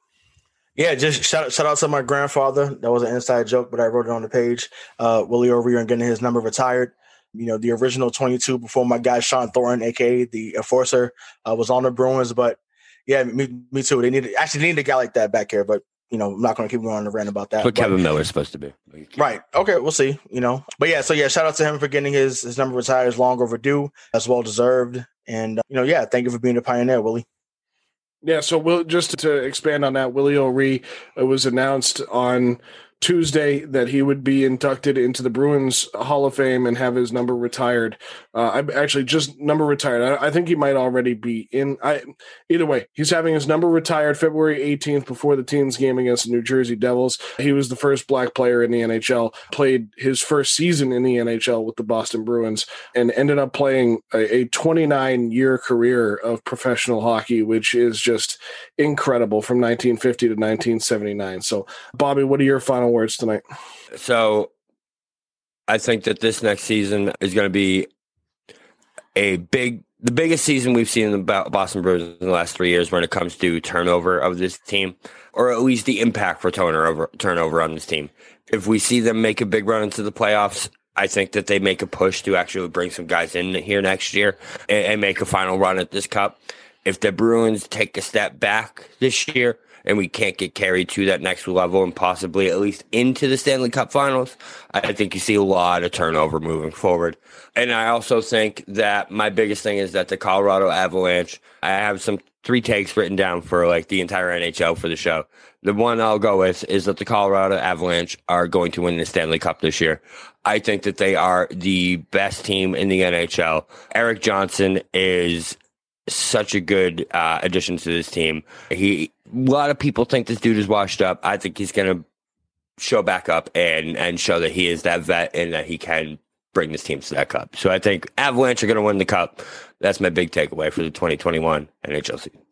Yeah, just shout out to my grandfather. That was an inside joke, but I wrote it on the page. Willie O'Ree and getting his number retired. You know, the original 22 before my guy Sean Thornton, a.k.a. the Enforcer, was on the Bruins. But, yeah, me too. They need a guy like that back here. But, you know, I'm not going to keep going on the rant about that. But Kevin Miller's supposed to be. Right. Okay, we'll see, you know. But, yeah, so, yeah, shout out to him for getting his number retired. It's long overdue. That's well-deserved. And, you know, yeah, thank you for being a pioneer, Willie. Yeah, so just to expand on that, Willie O'Ree, it was announced on – Tuesday that he would be inducted into the Bruins Hall of Fame and have his number retired. I'm actually just number retired. I think he might already be in. Either way, he's having his number retired February 18th before the team's game against the New Jersey Devils. He was the first black player in the NHL, played his first season in the NHL with the Boston Bruins, and ended up playing a 29-year career of professional hockey, which is just incredible, from 1950 to 1979. So, Bobby, what are your final words tonight? So I think that this next season is going to be the biggest season we've seen in the Boston Bruins in the last 3 years when it comes to turnover of this team, or at least the impact for turnover on this team. If we see them make a big run into the playoffs, I think that they make a push to actually bring some guys in here next year and make a final run at this cup. If the Bruins take a step back this year, and we can't get carried to that next level and possibly at least into the Stanley Cup finals, I think you see a lot of turnover moving forward. And I also think that my biggest thing is that the Colorado Avalanche, I have 3 takes written down for like the entire NHL for the show. The one I'll go with is that the Colorado Avalanche are going to win the Stanley Cup this year. I think that they are the best team in the NHL. Eric Johnson is such a good addition to this team. A lot of people think this dude is washed up. I think he's going to show back up and show that he is that vet and that he can bring this team to that cup. So I think Avalanche are going to win the cup. That's my big takeaway for the 2021 NHL season.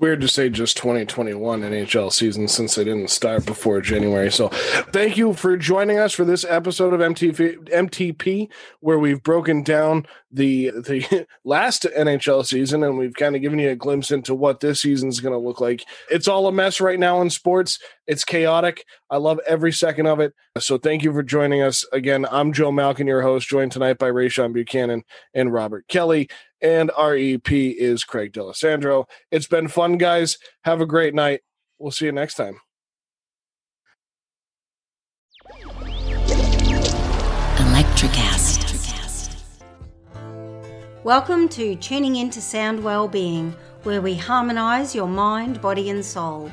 weird to say just 2021 NHL season since they didn't start before January. So thank you for joining us for this episode of MTP, where we've broken down the last NHL season, and we've kind of given you a glimpse into what this season's going to look like. It's all a mess right now in sports. It's chaotic. I love every second of it. So thank you for joining us again. I'm Joe Malkin, your host, joined tonight by Rayshawn Buchanan and Robert Kelly. And REP is Craig D'Alessandro. It's been fun, guys. Have a great night. We'll see you next time. Electricast. Welcome to Tuning Into Sound Wellbeing, where we harmonise your mind, body and soul.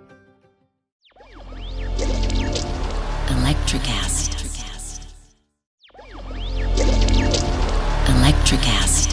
Electricast. Electricast.